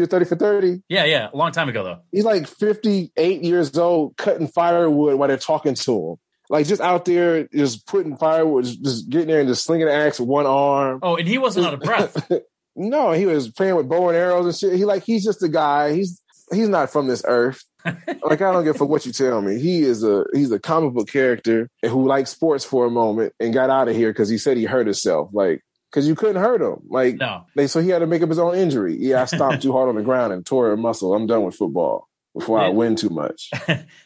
the 30 for 30? Yeah, yeah, a long time ago, though. He's like 58 years old cutting firewood while they're talking to him. Like, just out there, just putting firewood, just getting there and just slinging an axe with one arm. Oh, and he wasn't out of breath. No, he was playing with bow and arrows and shit. He's just a guy. He's not from this earth. Like, I don't give a fuck what you tell me. He's a comic book character who liked sports for a moment and got out of here because he said he hurt himself. Like, because you couldn't hurt him. Like, no. So he had to make up his own injury. Yeah, I stomped too hard on the ground and tore a muscle. I'm done with football. before I win too much.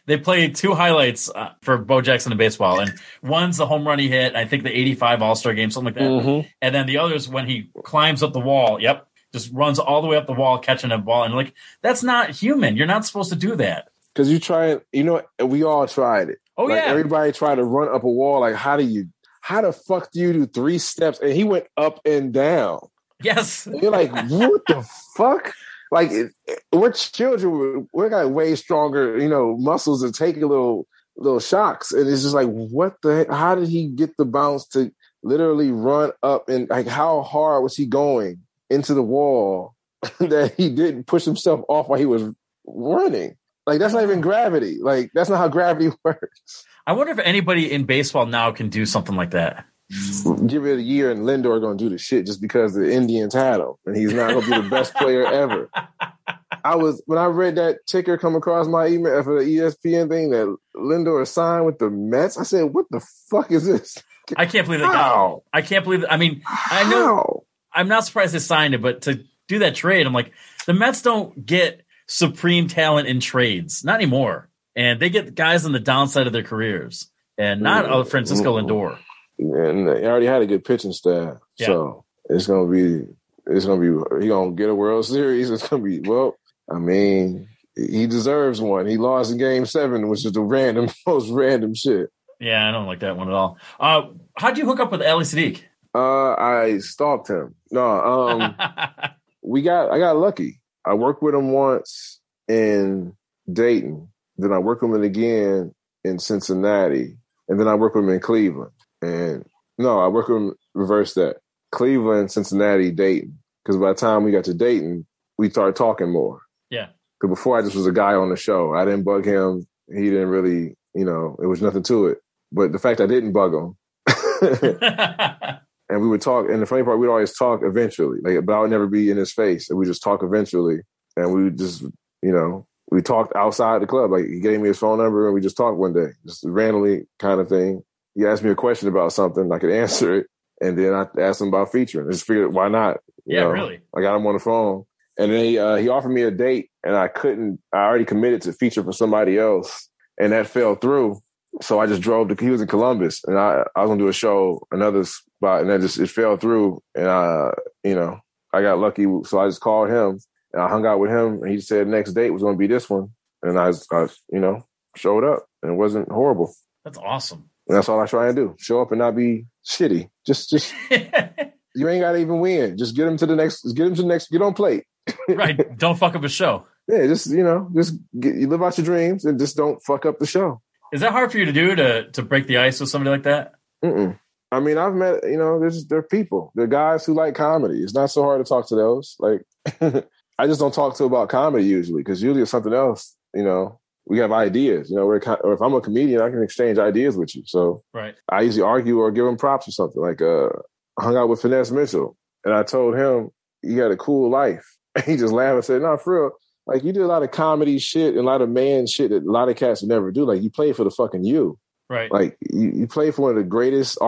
They played two highlights for Bo Jackson in baseball, and one's the home run he hit, I think the 85 All-Star game, something like that. Mm-hmm. And then the other's when he climbs up the wall. Yep. Just runs all the way up the wall, catching a ball. And like, that's not human. You're not supposed to do that. Because you try it, you know, we all tried it. Oh, like, yeah. Everybody tried to run up a wall. Like, how the fuck do you do three steps? And he went up and down. Yes. And you're like, what the fuck? Like, we're children. We're got way stronger, you know, muscles to take little shocks. And it's just like, what the heck? How did he get the bounce to literally run up? And like, how hard was he going into the wall that he didn't push himself off while he was running? Like, that's not even gravity. Like, that's not how gravity works. I wonder if anybody in baseball now can do something like that. Give it a year and Lindor going to do the shit just because of the Indians had him, and he's not going to be the best player ever. When I read that ticker come across my email for the ESPN thing that Lindor signed with the Mets, I said, what the fuck is this? I can't believe that. Wow. I can't believe it. I mean, I know. I'm not surprised they signed it, but to do that trade, I'm like, the Mets don't get supreme talent in trades. Not anymore. And they get guys on the downside of their careers, and not Francisco Lindor. And they already had a good pitching staff. Yeah. So it's going to be, he's going to get a World Series. It's going to be, well, I mean, he deserves one. He lost in Game 7, which is the most random shit. Yeah. I don't like that one at all. How'd you hook up with Ali Siddiq? I stalked him. No, I got lucky. I worked with him once in Dayton. Then I worked with him again in Cincinnati. And then I worked with him in Cleveland. And no, I worked with him, reverse that. Cleveland, Cincinnati, Dayton. Because by the time we got to Dayton, we started talking more. Yeah. Because before I just was a guy on the show. I didn't bug him. He didn't really, you know, it was nothing to it. But the fact I didn't bug him. And we would talk, and the funny part, we'd always talk eventually. Like, but I would never be in his face. And we just talk eventually. And we would just, you know, we talked outside the club. Like, he gave me his phone number, and we just talked one day, just randomly kind of thing. He asked me a question about something, and I could answer it. And then I asked him about featuring. I just figured, why not? You know? I got him on the phone. And then he offered me a date, and I already committed to feature for somebody else. And that fell through. So I just he was in Columbus, and I was going to do a show, another spot, and it fell through. And I got lucky. So I just called him, and I hung out with him, and he said next date was going to be this one. And I showed up, and it wasn't horrible. That's awesome. And that's all I try and do. Show up and not be shitty. Just you ain't got to even win. Just get him to the next, get on plate. Right. Don't fuck up a show. Yeah. You live out your dreams and just don't fuck up the show. Is that hard for you to do, to break the ice with somebody like that? Mm-mm. I mean, I've met, you know, they're people. They're guys who like comedy. It's not so hard to talk to those. Like, I just don't talk to about comedy usually, because usually it's something else. You know, we have ideas. You know, or if I'm a comedian, I can exchange ideas with you. So right. I usually argue or give them props or something. Like, I hung out with Finesse Mitchell, and I told him, you got a cool life. And he just laughed and said, no, for real. Like, you did a lot of comedy shit and a lot of man shit that a lot of cats would never do. Like, you played for the fucking U. Right. Like, you played for one of the greatest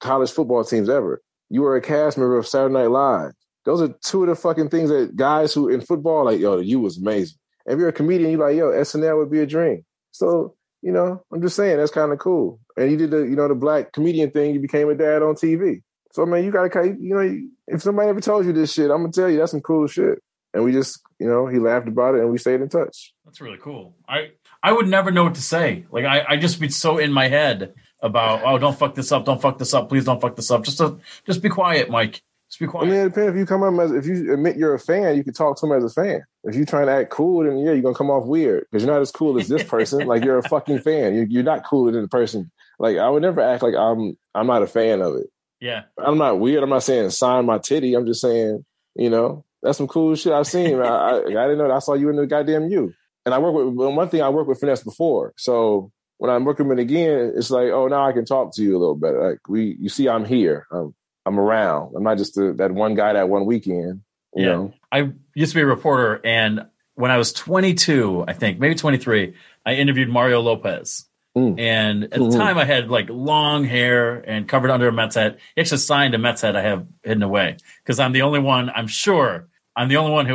college football teams ever. You were a cast member of Saturday Night Live. Those are two of the fucking things that guys who in football, like, yo, the U was amazing. If you're a comedian, you're like, yo, SNL would be a dream. So, you know, I'm just saying, that's kind of cool. And you did the black comedian thing. You became a dad on TV. So, I mean, you got to, you know, if somebody ever told you this shit, I'm going to tell you that's some cool shit. And we just, you know, he laughed about it, and we stayed in touch. That's really cool. I would never know what to say. Like, I just be so in my head about, oh, don't fuck this up. Don't fuck this up. Please don't fuck this up. Just be quiet, Mike. Just be quiet. I mean, it depends. If you admit you're a fan, you can talk to him as a fan. If you're trying to act cool, then yeah, you're going to come off weird because you're not as cool as this person. Like, you're a fucking fan. You're not cooler than the person. Like, I would never act like I'm not a fan of it. Yeah. I'm not weird. I'm not saying sign my titty. I'm just saying, you know. That's some cool shit I've seen. I didn't know that. I saw you in the goddamn U. And I worked with Finesse before. So when I'm working with him again, it's like, oh, now I can talk to you a little better. Like, you see, I'm here. I'm around. I'm not just that one guy that one weekend. You know? I used to be a reporter. And when I was 22, I think, maybe 23, I interviewed Mario Lopez. Mm. And at the time I had like long hair and covered under a Mets hat. He actually signed a Mets hat I have hidden away because I'm the only one who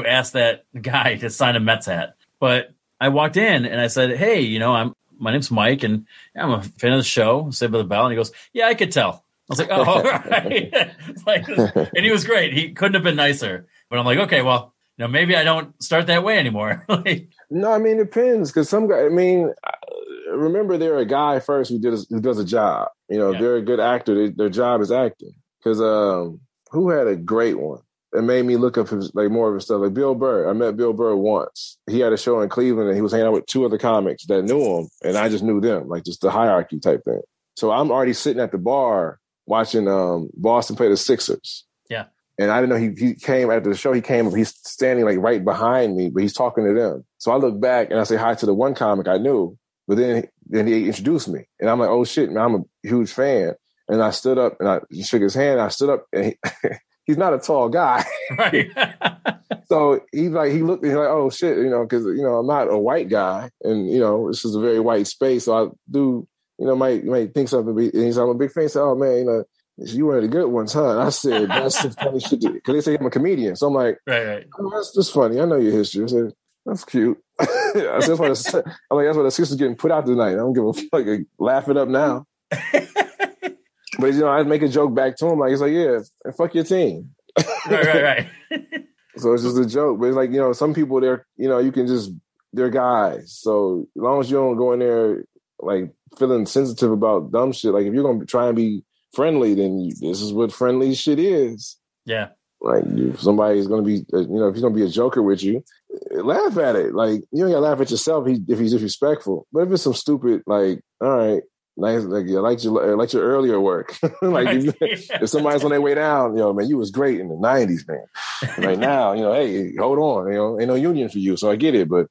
asked that guy to sign a Mets hat. But I walked in and I said, hey, you know, my name's Mike and I'm a fan of the show, Saved by the Bell. And he goes, yeah, I could tell. I was like, oh, all right. And he was great. He couldn't have been nicer. But I'm like, okay, well, you know, maybe I don't start that way anymore. No, I mean, it depends. Because some guy, I mean, remember they're a guy first who does a job. You know, If they're a good actor, their job is acting. Because who had a great one? It made me look up his, like, more of his stuff. Like Bill Burr. I met Bill Burr once. He had a show in Cleveland and he was hanging out with two other comics that knew him. And I just knew them, like just the hierarchy type thing. So I'm already sitting at the bar watching Boston play the Sixers. Yeah. And I didn't know he came after the show. He came, he's standing like right behind me, but he's talking to them. So I look back and I say hi to the one comic I knew, but then he introduced me. And I'm like, oh shit, man, I'm a huge fan. And I stood up and I shook his hand. I stood up and he, he's not a tall guy. Right. So he looked at me like, oh shit, you know, because, you know, I'm not a white guy and, you know, this is a very white space. So I do, you know, might think something. And he's like, I'm a big fan. He said, oh man, you know, you were the good ones, huh? And I said, that's the funny shit. Because they say I'm a comedian. So I'm like, right. Oh, that's just funny. I know your history. I said, that's cute. I said, I'm like, that's why the sister's getting put out tonight. I don't give a fuck. Like, laugh it up now. But, you know, I'd make a joke back to him. Like, it's like, yeah, and fuck your team. Right. So it's just a joke. But it's like, you know, some people, they're, you know, you can just, they're guys. So as long as you don't go in there, like, feeling sensitive about dumb shit, like, if you're going to try and be friendly, then this is what friendly shit is. Yeah. Like, if somebody's going to be, you know, if he's going to be a joker with you, laugh at it. Like, you ain't got to laugh at yourself if he's disrespectful. But if it's some stupid, like, all right, nice, like your earlier work. Like if somebody's on their way down, you know, man, you was great in the 90s, man. Right now, you know, hey, hold on, you know, ain't no union for you, so I get it. But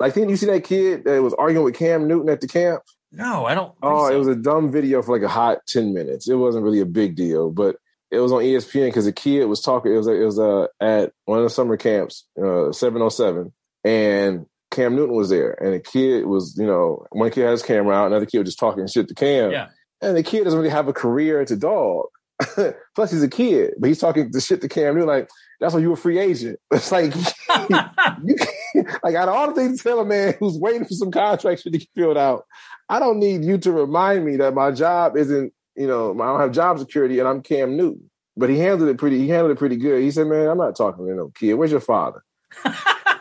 like, didn't you see that kid that was arguing with Cam Newton at the camp? No, I don't. Oh, so. It was a dumb video for like a hot 10 minutes. It wasn't really a big deal, but it was on ESPN because the kid was talking. It was at one of the summer camps, 707, and Cam Newton was there, and the kid was, you know, one kid had his camera out, another kid was just talking shit to Cam. Yeah. And the kid doesn't really have a career as a dog. Plus, he's a kid, but he's talking the shit to Cam Newton, like, that's when you were a free agent. It's like, you can't, like, out of all the things to tell a man who's waiting for some contract shit to get filled out, I don't need you to remind me that my job isn't, you know, I don't have job security and I'm Cam Newton. But he handled it pretty good. He said, man, I'm not talking to no kid. Where's your father?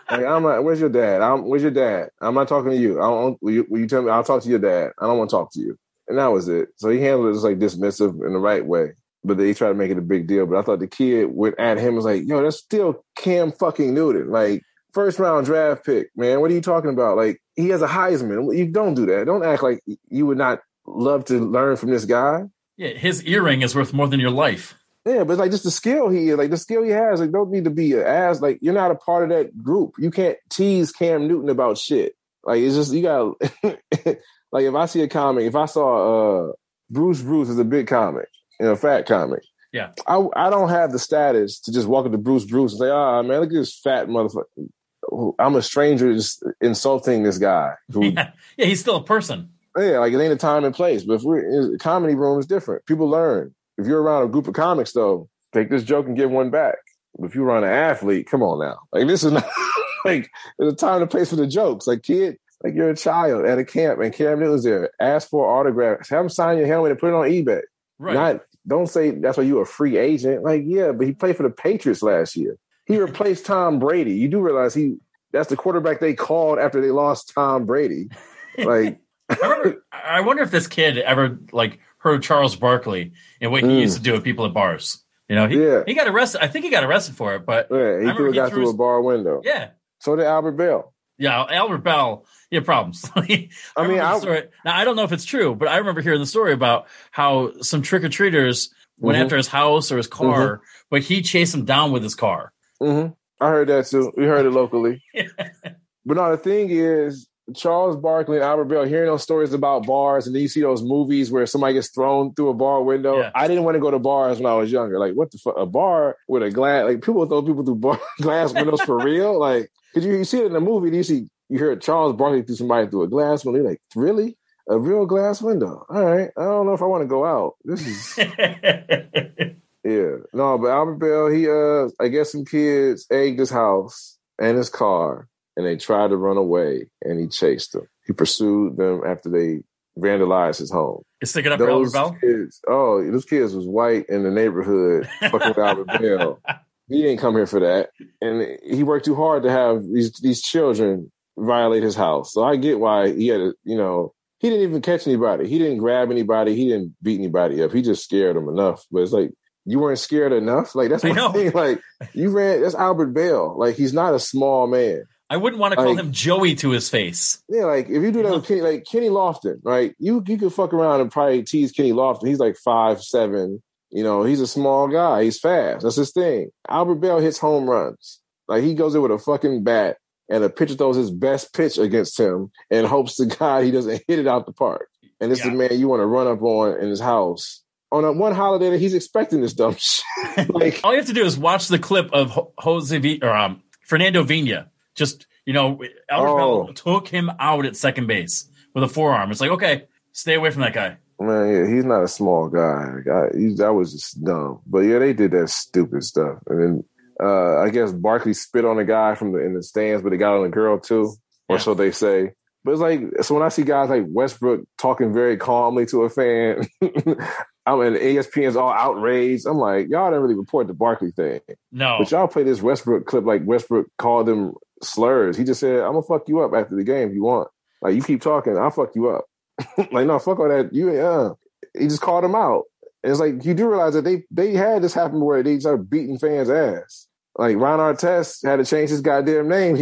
Like, I'm like, where's your dad? Where's your dad? I'm not talking to you. Will you tell me? I'll talk to your dad. I don't want to talk to you. And that was it. So he handled it just like dismissive in the right way. But they tried to make it a big deal. But I thought the kid went at him and was like, yo, that's still Cam fucking Newton. Like, first round draft pick, man. What are you talking about? Like, he has a Heisman. You don't do that. Don't act like you would not love to learn from this guy. Yeah, his earring is worth more than your life. Yeah, but it's like just the skill he has, like, don't need to be an ass. Like, you're not a part of that group. You can't tease Cam Newton about shit. Like, it's just, you gotta like, if I see a comic, if I saw Bruce is a big comic, you know, fat comic. Yeah. I don't have the status to just walk up to Bruce and say, ah, man, look at this fat motherfucker. I'm a stranger just insulting this guy. Yeah, he's still a person. Yeah, like, it ain't a time and place. But if we're comedy room is different. People learn. If you're around a group of comics, though, take this joke and give one back. If you're around an athlete, come on now. Like, this is not, like, there's a time and place for the jokes. Like, kid, like, you're a child at a camp and Cam Newton's there. Ask for an autograph. Have him sign your helmet and put it on eBay. Right. Don't say that's why you're a free agent. Like, yeah, but he played for the Patriots last year. He replaced Tom Brady. You do realize that's the quarterback they called after they lost Tom Brady. Like, I wonder if this kid ever, like, heard Charles Barkley and what he used to do with people at bars. You know, he got arrested. I think he got arrested for it, but yeah, he threw a bar window. Yeah. So did Albert Bell. Yeah, Albert Bell. Yeah, problems. I don't know if it's true, but I remember hearing the story about how some trick-or-treaters went after his house or his car, but he chased them down with his car. Mm-hmm. I heard that too. We heard it locally. Yeah. But no, the thing is, Charles Barkley and Albert Bell, hearing those stories about bars, and then you see those movies where somebody gets thrown through a bar window. Yeah. I didn't want to go to bars when I was younger. Like, what the fuck? A bar with a glass, like, people throw people through glass windows for real? Like, because you see it in the movie, and you hear Charles Barkley through somebody through a glass window. You're like, really? A real glass window? All right. I don't know if I want to go out. This is... Yeah. No, but Albert Bell, I guess some kids egged his house and his car. and they tried to run away, and he chased them. He pursued them after they vandalized his home. It's sticking up Albert Bell? Those kids was white in the neighborhood fucking with Albert Bell. He didn't come here for that. And he worked too hard to have these children violate his house. So I get why he had, he didn't even catch anybody. He didn't grab anybody. He didn't beat anybody up. He just scared them enough. But it's like, you weren't scared enough? Like, that's my thing. Like, you ran, that's Albert Bell. Like, he's not a small man. I wouldn't want to call him Joey to his face. Yeah, like, if you do that with Kenny, like, Kenny Lofton, right? You could fuck around and probably tease Kenny Lofton. He's like 5'7". He's a small guy. He's fast. That's his thing. Albert Bell hits home runs. Like, he goes in with a fucking bat, and a pitcher throws his best pitch against him and hopes to God he doesn't hit it out the park. And this is a man you want to run up on in his house on one holiday that he's expecting this dumb shit. Like, all you have to do is watch the clip of Fernando Vina. Just, Albert Bell took him out at second base with a forearm. It's like, okay, stay away from that guy. Man, yeah, he's not a small guy. That was just dumb. But yeah, they did that stupid stuff. And then I guess Barkley spit on a guy in the stands, but he got on a girl too, or so they say. But it's like, so when I see guys like Westbrook talking very calmly to a fan, and ESPN's all outraged. I'm like, y'all didn't really report the Barkley thing. No. But y'all play this Westbrook clip like Westbrook called them slurs. He just said, I'm going to fuck you up after the game if you want. Like, you keep talking, I'll fuck you up. Like, no, fuck all that. He just called him out. And it's like, you do realize that they had this happen where they started beating fans' ass. Like, Ron Artest had to change his goddamn name.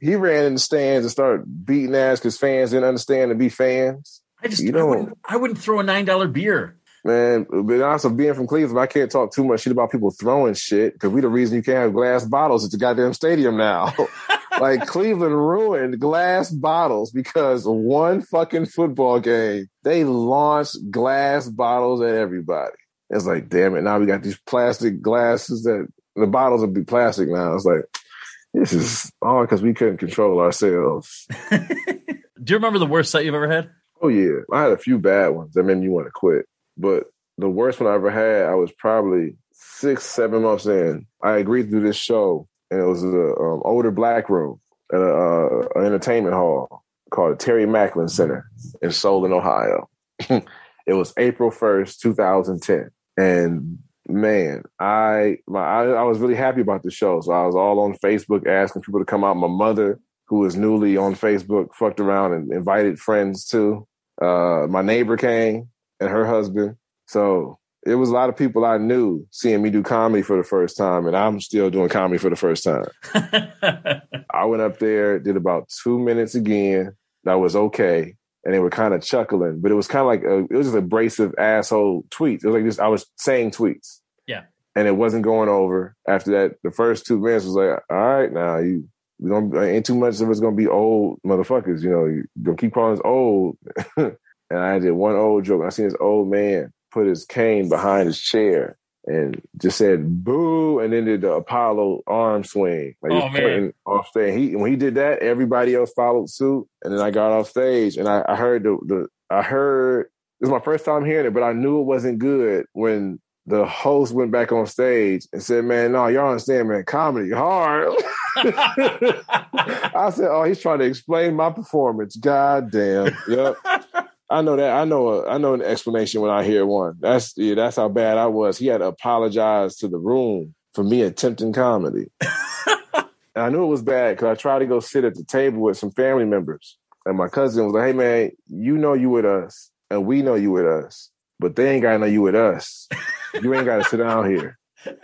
He ran in the stands and started beating ass because fans didn't understand to be fans. I wouldn't throw a $9 beer. Man, but also being from Cleveland, I can't talk too much shit about people throwing shit because we the reason you can't have glass bottles at the goddamn stadium now. Like, Cleveland ruined glass bottles because one fucking football game, they launched glass bottles at everybody. It's like, damn it, now we got these plastic glasses that the bottles will be plastic now. It's like, this is all because we couldn't control ourselves. Do you remember the worst set you've ever had? Oh, yeah. I had a few bad ones that made me want to quit. But the worst one I ever had, I was probably 6-7 months in. I agreed to do this show, and it was an older black room at an entertainment hall called the Terry Macklin Center in Solon, Ohio. It was April 1st, 2010. And man, I was really happy about the show. So I was all on Facebook asking people to come out. My mother, who was newly on Facebook, fucked around and invited friends too. My neighbor came and her husband. So it was a lot of people I knew seeing me do comedy for the first time, and I'm still doing comedy for the first time. I went up there, did about 2 minutes again. That was okay. And they were kind of chuckling, but it was kind of like, it was just abrasive asshole tweets. It was like I was saying tweets. Yeah. And it wasn't going over. After that, the first 2 minutes was like, all right, now ain't too much of it's going to be old motherfuckers. You're going to keep calling us old. And I did one old joke. I seen this old man put his cane behind his chair and just said, boo, and then did the Apollo arm swing. Like, he was pointing off stage. When he did that, everybody else followed suit. And then I got off stage, and I heard it was my first time hearing it, but I knew it wasn't good when the host went back on stage and said, man, no, y'all understand, man, comedy hard. I said, he's trying to explain my performance. God damn. Yep. I know that. I know an explanation when I hear one. That's how bad I was. He had to apologize to the room for me attempting comedy. And I knew it was bad because I tried to go sit at the table with some family members. And my cousin was like, hey, man, you know you with us. And we know you with us. But they ain't got to know you with us. You ain't got to sit down here. And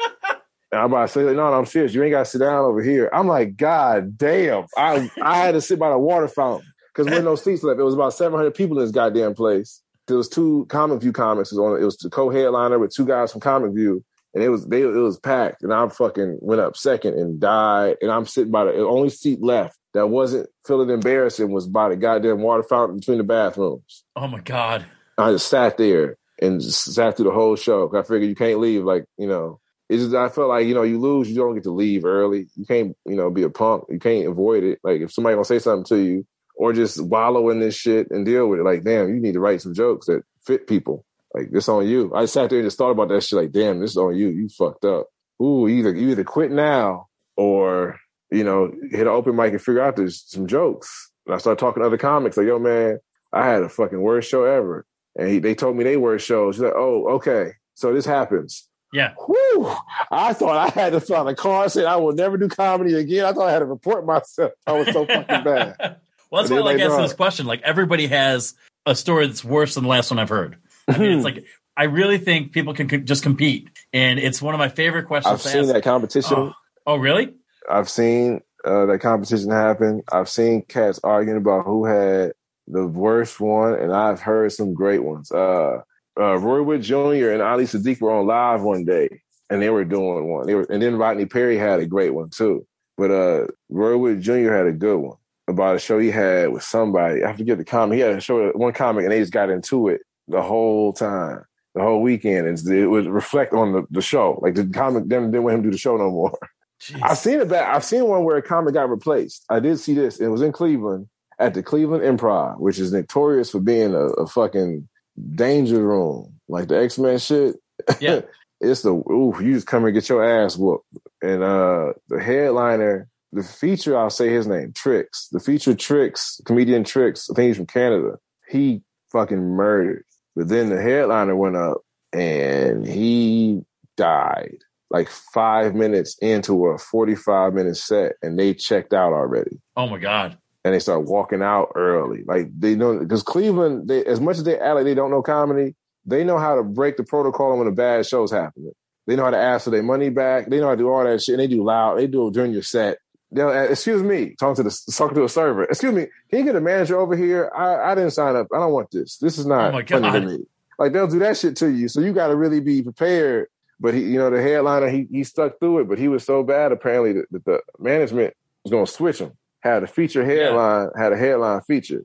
I'm about to say, no, I'm serious. You ain't got to sit down over here. I'm like, God damn. I had to sit by the water fountain. Because there were no seats left. It was about 700 people in this goddamn place. There was two Comic View comics. It was the co-headliner with two guys from Comic View. And it was packed. And I fucking went up second and died. And I'm sitting by the only seat left that wasn't feeling embarrassing was by the goddamn water fountain between the bathrooms. Oh, my God. I just sat there and just sat through the whole show. I figured you can't leave. Like, it's just, I felt like, you lose, you don't get to leave early. You can't, be a punk. You can't avoid it. Like, if somebody gonna say something to you, or just wallow in this shit and deal with it. Like, damn, you need to write some jokes that fit people. Like, this on you. I sat there and just thought about that shit. Like, damn, this is on you. You fucked up. Ooh, either quit now or you know, hit an open mic and figure out some jokes. And I started talking to other comics, like, yo, man, I had a fucking worst show ever. And they told me they were shows. She's like, oh, okay. So this happens. Yeah. Whew. I thought I had to find a car saying I will never do comedy again. I thought I had to report myself. I was so fucking bad. Well, that's why I like asking this question. Like, everybody has a story that's worse than the last one I've heard. I mean, it's like, I really think people can just compete. And it's one of my favorite questions. I've seen that competition. Oh, really? I've seen that competition happen. I've seen cats arguing about who had the worst one, and I've heard some great ones. Roy Wood Jr. and Ali Siddiq were on live one day, and they were doing one. And then Rodney Perry had a great one, too. But Roy Wood Jr. had a good one about a show he had with somebody. I forget the comic. He had a show with one comic, and they just got into it the whole time, the whole weekend. And it would reflect on the show. Like, the comic didn't want him to do the show no more. Jeez. I've seen one where a comic got replaced. I did see this. It was in Cleveland at the Cleveland Improv, which is notorious for being a fucking danger room, like the X-Men shit. Yeah, it's the ooh, you just come and get your ass whooped. And the headliner, the feature, I'll say his name, Trix. The feature Trix, comedian Trix. I think he's from Canada. He fucking murdered. But then the headliner went up and he died. Like 5 minutes into a 45-minute set, and they checked out already. Oh my God! And they start walking out early, like they know, because Cleveland, as much as they act like they don't know comedy, they know how to break the protocol when a bad show's happening. They know how to ask for their money back. They know how to do all that shit. And they do loud. They do it during your set. They'll ask, excuse me, talking to a server. Excuse me, can you get a manager over here? I didn't sign up. I don't want this. This is not funny to me. Like, they'll do that shit to you, so you got to really be prepared. But he, you know, the headliner, he stuck through it, but he was so bad apparently that the management was going to switch him. Had a feature headline, had a headline feature.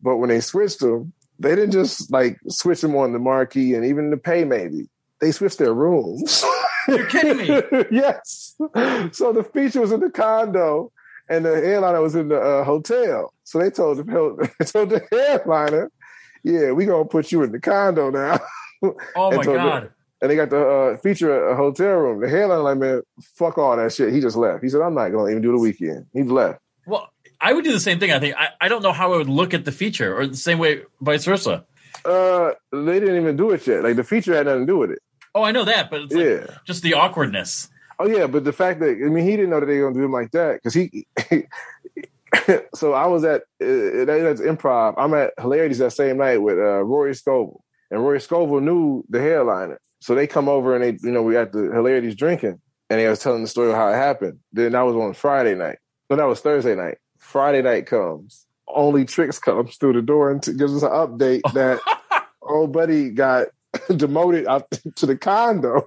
But when they switched him, they didn't just like switch him on the marquee and even the pay maybe. They switched their rooms. You're kidding me. Yes. So the feature was in the condo and the headliner was in the hotel. So they told the headliner, yeah, we're going to put you in the condo now. Oh my God. And they got the feature a hotel room. The headliner, like, man, fuck all that shit. He just left. He said, I'm not going to even do the weekend. He left. Well, I would do the same thing, I think. I don't know how I would look at the feature, or the same way, vice versa. They didn't even do it yet. Like, the feature had nothing to do with it. Oh, I know that, but it's like just the awkwardness. Oh, yeah, but the fact that, I mean, he didn't know that they were going to do him like that, because he so I was at that's Improv. I'm at Hilarities that same night with Rory Scovel. And Rory Scovel knew the headliner. So they come over and they, you know, we at the Hilarities drinking, and they was telling the story of how it happened. Then that was on Friday night. No, that was Thursday night. Friday night comes. Only Trix comes through the door and gives us an update that old buddy got demoted out to the condo.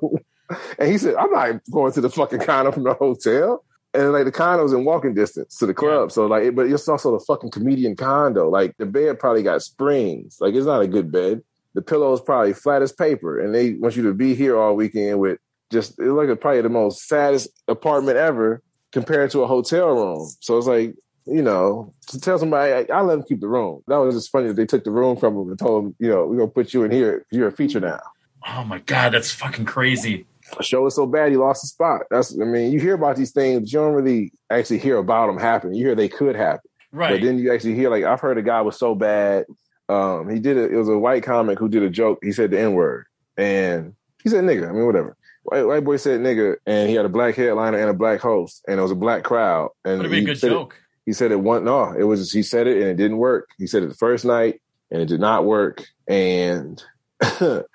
And he said, I'm not going to the fucking condo from the hotel. And like the condo's in walking distance to the club. Yeah. So like, but it's also the fucking comedian condo. Like the bed probably got springs. Like it's not a good bed. The pillow is probably flat as paper, and they want you to be here all weekend with just, it's like probably the most saddest apartment ever compared to a hotel room. So it's like, you know, to tell somebody, I let them keep the room. That was just funny that they took the room from them and told them, you know, we're going to put you in here. You're a feature now. Oh my God, that's fucking crazy. The show was so bad, he lost the spot. I mean, you hear about these things, but you don't really actually hear about them happening. You hear they could happen. Right. But then you actually hear, like, I've heard a guy was so bad. He did it was a white comic who did a joke. He said the N-word. And he said nigga. I mean, whatever. White boy said nigga, and he had a black headliner and a black host, and it was a black crowd. And it'd be a good joke. He said it once. No, it was, he said it and it didn't work. He said it the first night and it did not work. And the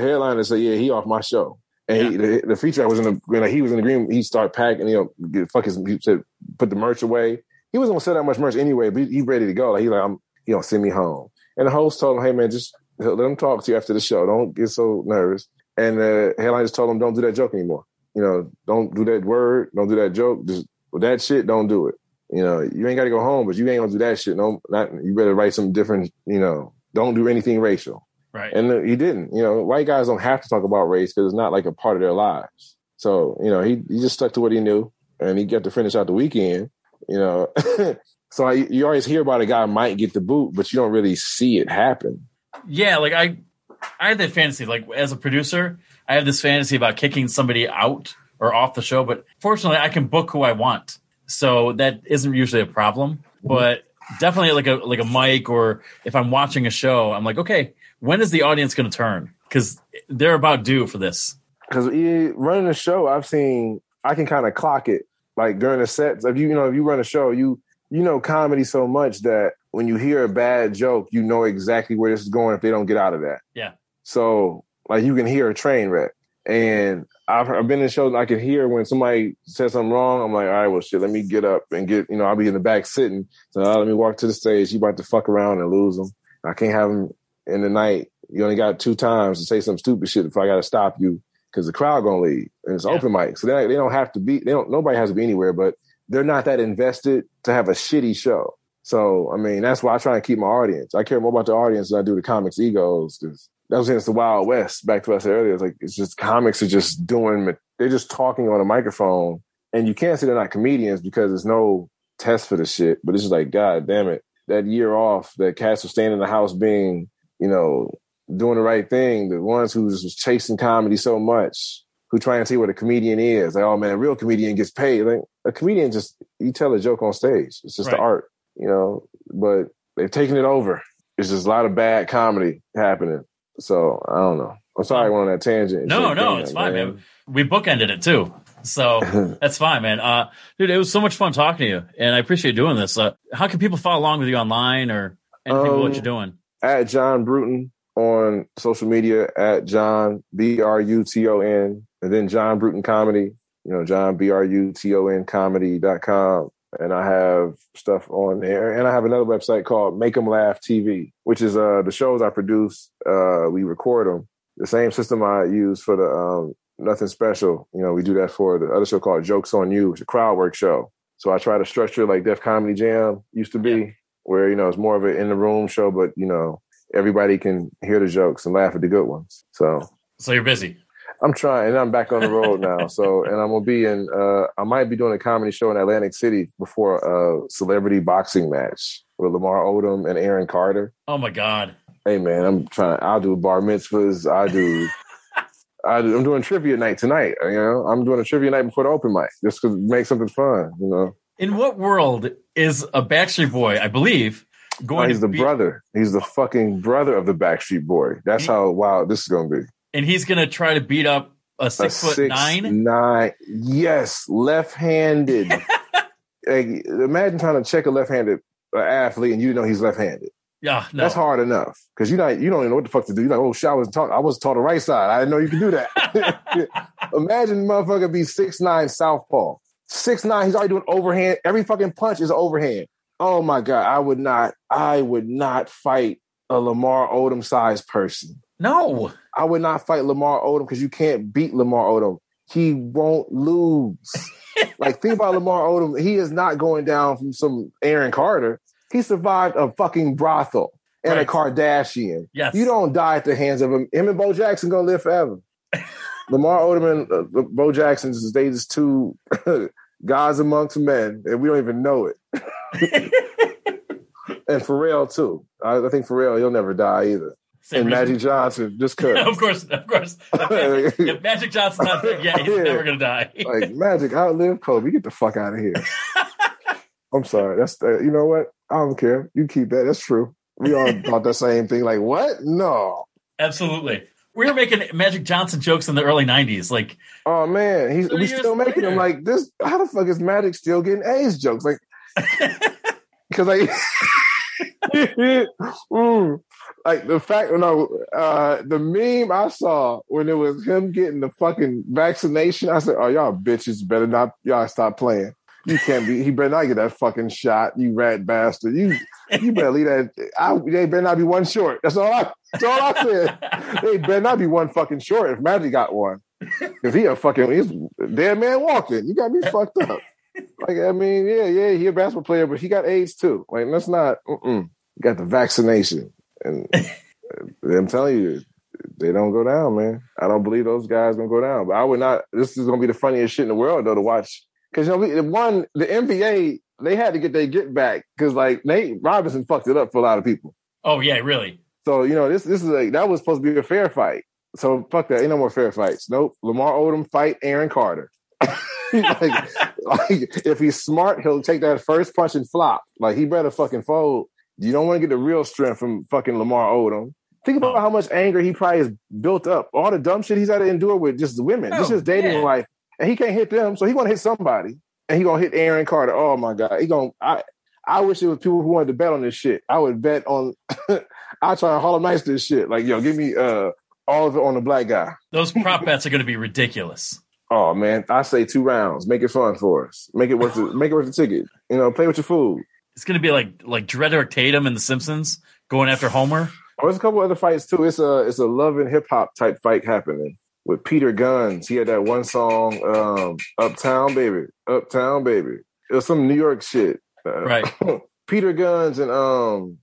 headliner said, yeah, he off my show. And the feature was he was in the green. He started packing, you know, he said, put the merch away. He wasn't going to sell that much merch anyway, but he ready to go. Like, he's like, you know, send me home. And the host told him, hey, man, just let him talk to you after the show. Don't get so nervous. And the headliner just told him, don't do that joke anymore. You know, don't do that word. Don't do that joke. Just with that shit, don't do it. You know, you ain't got to go home, but you ain't going to do that shit. No, you better write something different. You know, don't do anything racial. Right. And he didn't. You know, white guys don't have to talk about race because it's not like a part of their lives. So, you know, he just stuck to what he knew. And he got to finish out the weekend, you know. So you always hear about a guy might get the boot, but you don't really see it happen. Yeah, like I had that fantasy. Like as a producer, I have this fantasy about kicking somebody out or off the show. But fortunately, I can book who I want. so that isn't usually a problem. But definitely like a mic, or if I'm watching a show, I'm like, okay, when is the audience going to turn? Because they're about due for this. Because running a show, I've seen, I can kind of clock it. Like during the sets, if you run a show, you know comedy so much that when you hear a bad joke, you know exactly where this is going if they don't get out of that. Yeah. So like you can hear a train wreck. And I've been in shows and I can hear when somebody says something wrong. I'm like, all right, well, shit, let me get up and I'll be in the back sitting. So let me walk to the stage. You about to fuck around and lose them. I can't have them in the night. You only got 2 times to say some stupid shit before I got to stop you because the crowd going to leave. And it's open mic. So they don't have to be, nobody has to be anywhere, but they're not that invested to have a shitty show. So, I mean, that's why I try and keep my audience. I care more about the audience than I do the comics' egos, because that was against the Wild West, back to what I said earlier. It's like, it's just comics are just doing, they're just talking on a microphone, and you can't say they're not comedians because there's no test for the shit, but it's just like, God damn it. That year off, that cats were staying in the house being, doing the right thing. The ones who just was chasing comedy so much, who try and see what a comedian is. Like, oh man, a real comedian gets paid. Like a comedian just, you tell a joke on stage. It's just the art, but they've taken it over. It's just a lot of bad comedy happening. So I don't know. I'm sorry I went on that tangent. No, it's fine, man. We bookended it too. So that's fine, man. Dude, it was so much fun talking to you, and I appreciate doing this. How can people follow along with you online or anything about what you're doing? At John Bruton on social media, at John, B-R-U-T-O-N, and then John Bruton Comedy, John, B-R-U-T-O-N comedy.com. And I have stuff on there. And I have another website called Make 'em Laugh TV, which is the shows I produce. We record them. The same system I use for the Nothing Special. We do that for the other show called Jokes on You, which is a crowd work show. So I try to structure like Def Comedy Jam used to be, where, it's more of an in-the-room show, but, everybody can hear the jokes and laugh at the good ones. So you're busy. I'm trying, and I'm back on the road now. So, and I'm going to be in, I might be doing a comedy show in Atlantic City before a celebrity boxing match with Lamar Odom and Aaron Carter. Oh my God. Hey man, I'll do bar mitzvahs. I'm doing trivia night tonight. I'm doing a trivia night before the open mic just to make something fun, In what world is a Backstreet Boy, I believe, going to be... brother. He's the fucking brother of the Backstreet Boy. That's how wild this is going to be. And he's going to try to beat up a 6'9"? 9, yes, left-handed. Like, imagine trying to check a left-handed athlete and you know he's left-handed. Yeah, no. That's hard enough because you don't even know what the fuck to do. You're like, oh shit, I was taught the right side. I didn't know you could do that. Imagine motherfucker be 6'9" southpaw. 6'9", he's already doing overhand. Every fucking punch is overhand. Oh my God, I would not fight a Lamar Odom-sized person. No. I would not fight Lamar Odom because you can't beat Lamar Odom. He won't lose. Like, think about Lamar Odom. He is not going down from some Aaron Carter. He survived a fucking brothel and a Kardashian. Yes. You don't die at the hands of him. Him and Bo Jackson going to live forever. Lamar Odom and Bo Jackson, they just two gods amongst men, and we don't even know it. And Pharrell, too. I think Pharrell, he'll never die either. Same and reason. Magic Johnson, just cause. Of course. If Magic Johnson's not there, he's never gonna die. Like, Magic outlived Kobe. Get the fuck out of here. I'm sorry. That's you know what? I don't care. You keep that. That's true. We all thought the same thing. Like, what? No. Absolutely. We were making Magic Johnson jokes in the early 90s. Like, oh man, we still making them. Like, this. How the fuck is Magic still getting A's jokes? Like, because like. Like the fact, the meme I saw when it was him getting the fucking vaccination, I said, "Oh, y'all bitches better not, y'all stop playing. You can't be. He better not get that fucking shot. You rat bastard. You better leave that. They better not be one short. That's all I said. They better not be one fucking short. If Magic got one, because he's a dead man walking. You got me fucked up. Like, I mean, yeah, he a basketball player, but he got AIDS too. Like, that's not. He got the vaccination." And I'm telling you, they don't go down, man. I don't believe those guys don't go down. But I would not. This is going to be the funniest shit in the world, though, to watch. Because, the NBA, they had to get their get back. Because, like, Nate Robinson fucked it up for a lot of people. Oh, yeah, really? So, this is like, that was supposed to be a fair fight. So, fuck that. Ain't no more fair fights. Nope. Lamar Odom fight Aaron Carter. like if he's smart, he'll take that first punch and flop. Like, he better fucking fold. You don't want to get the real strength from fucking Lamar Odom. Think about how much anger he probably has built up. All the dumb shit he's had to endure with just women. This is dating life. And he can't hit them, so he going to hit somebody. And he going to hit Aaron Carter. Oh, my God. I wish it was people who wanted to bet on this shit. I would bet on... I try to Harlem Nights this shit. Like, yo, give me all of it on the black guy. Those prop bets are going to be ridiculous. Oh, man. I say 2 rounds. Make it fun for us. Make it worth the ticket. You know, play with your food. It's going to be like Dredderick Tatum in The Simpsons going after Homer. Oh, there's a couple other fights, too. It's a love and hip-hop type fight happening with Peter Guns. He had that one song, Uptown Baby. It was some New York shit. Right. Peter Guns and, who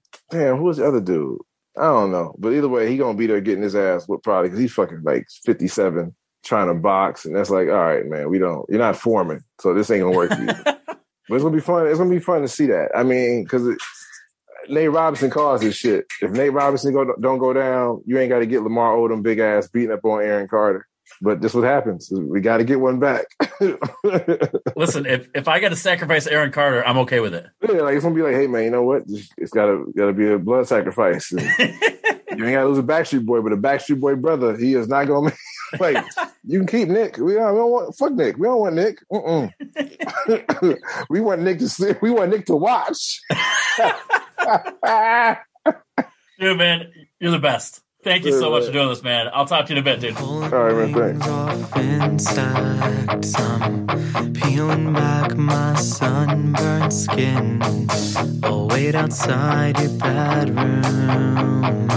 was the other dude? I don't know. But either way, he going to be there getting his ass whipped probably because he's fucking like 57 trying to box. And that's like, all right, man, you're not forming. So this ain't going to work for you. But it's going to be fun. It's going to be fun to see that. I mean, because Nate Robinson caused this shit. If Nate Robinson don't go down, you ain't got to get Lamar Odom big ass beating up on Aaron Carter. But this is what happens. We got to get one back. Listen, if I got to sacrifice Aaron Carter, I'm okay with it. Yeah, like it's going to be like, hey, man, you know what? It's got to be a blood sacrifice. And you ain't got to lose a Backstreet Boy, but a Backstreet Boy brother, he is not going to make like, you can keep Nick. Fuck Nick. We don't want Nick. We want Nick to watch. Dude, man, you're the best. Thank you so much for doing this, man. I'll talk to you in a bit, dude. All right, man, thanks. I'm peeling back my sunburned skin. I'll wait outside your bedroom.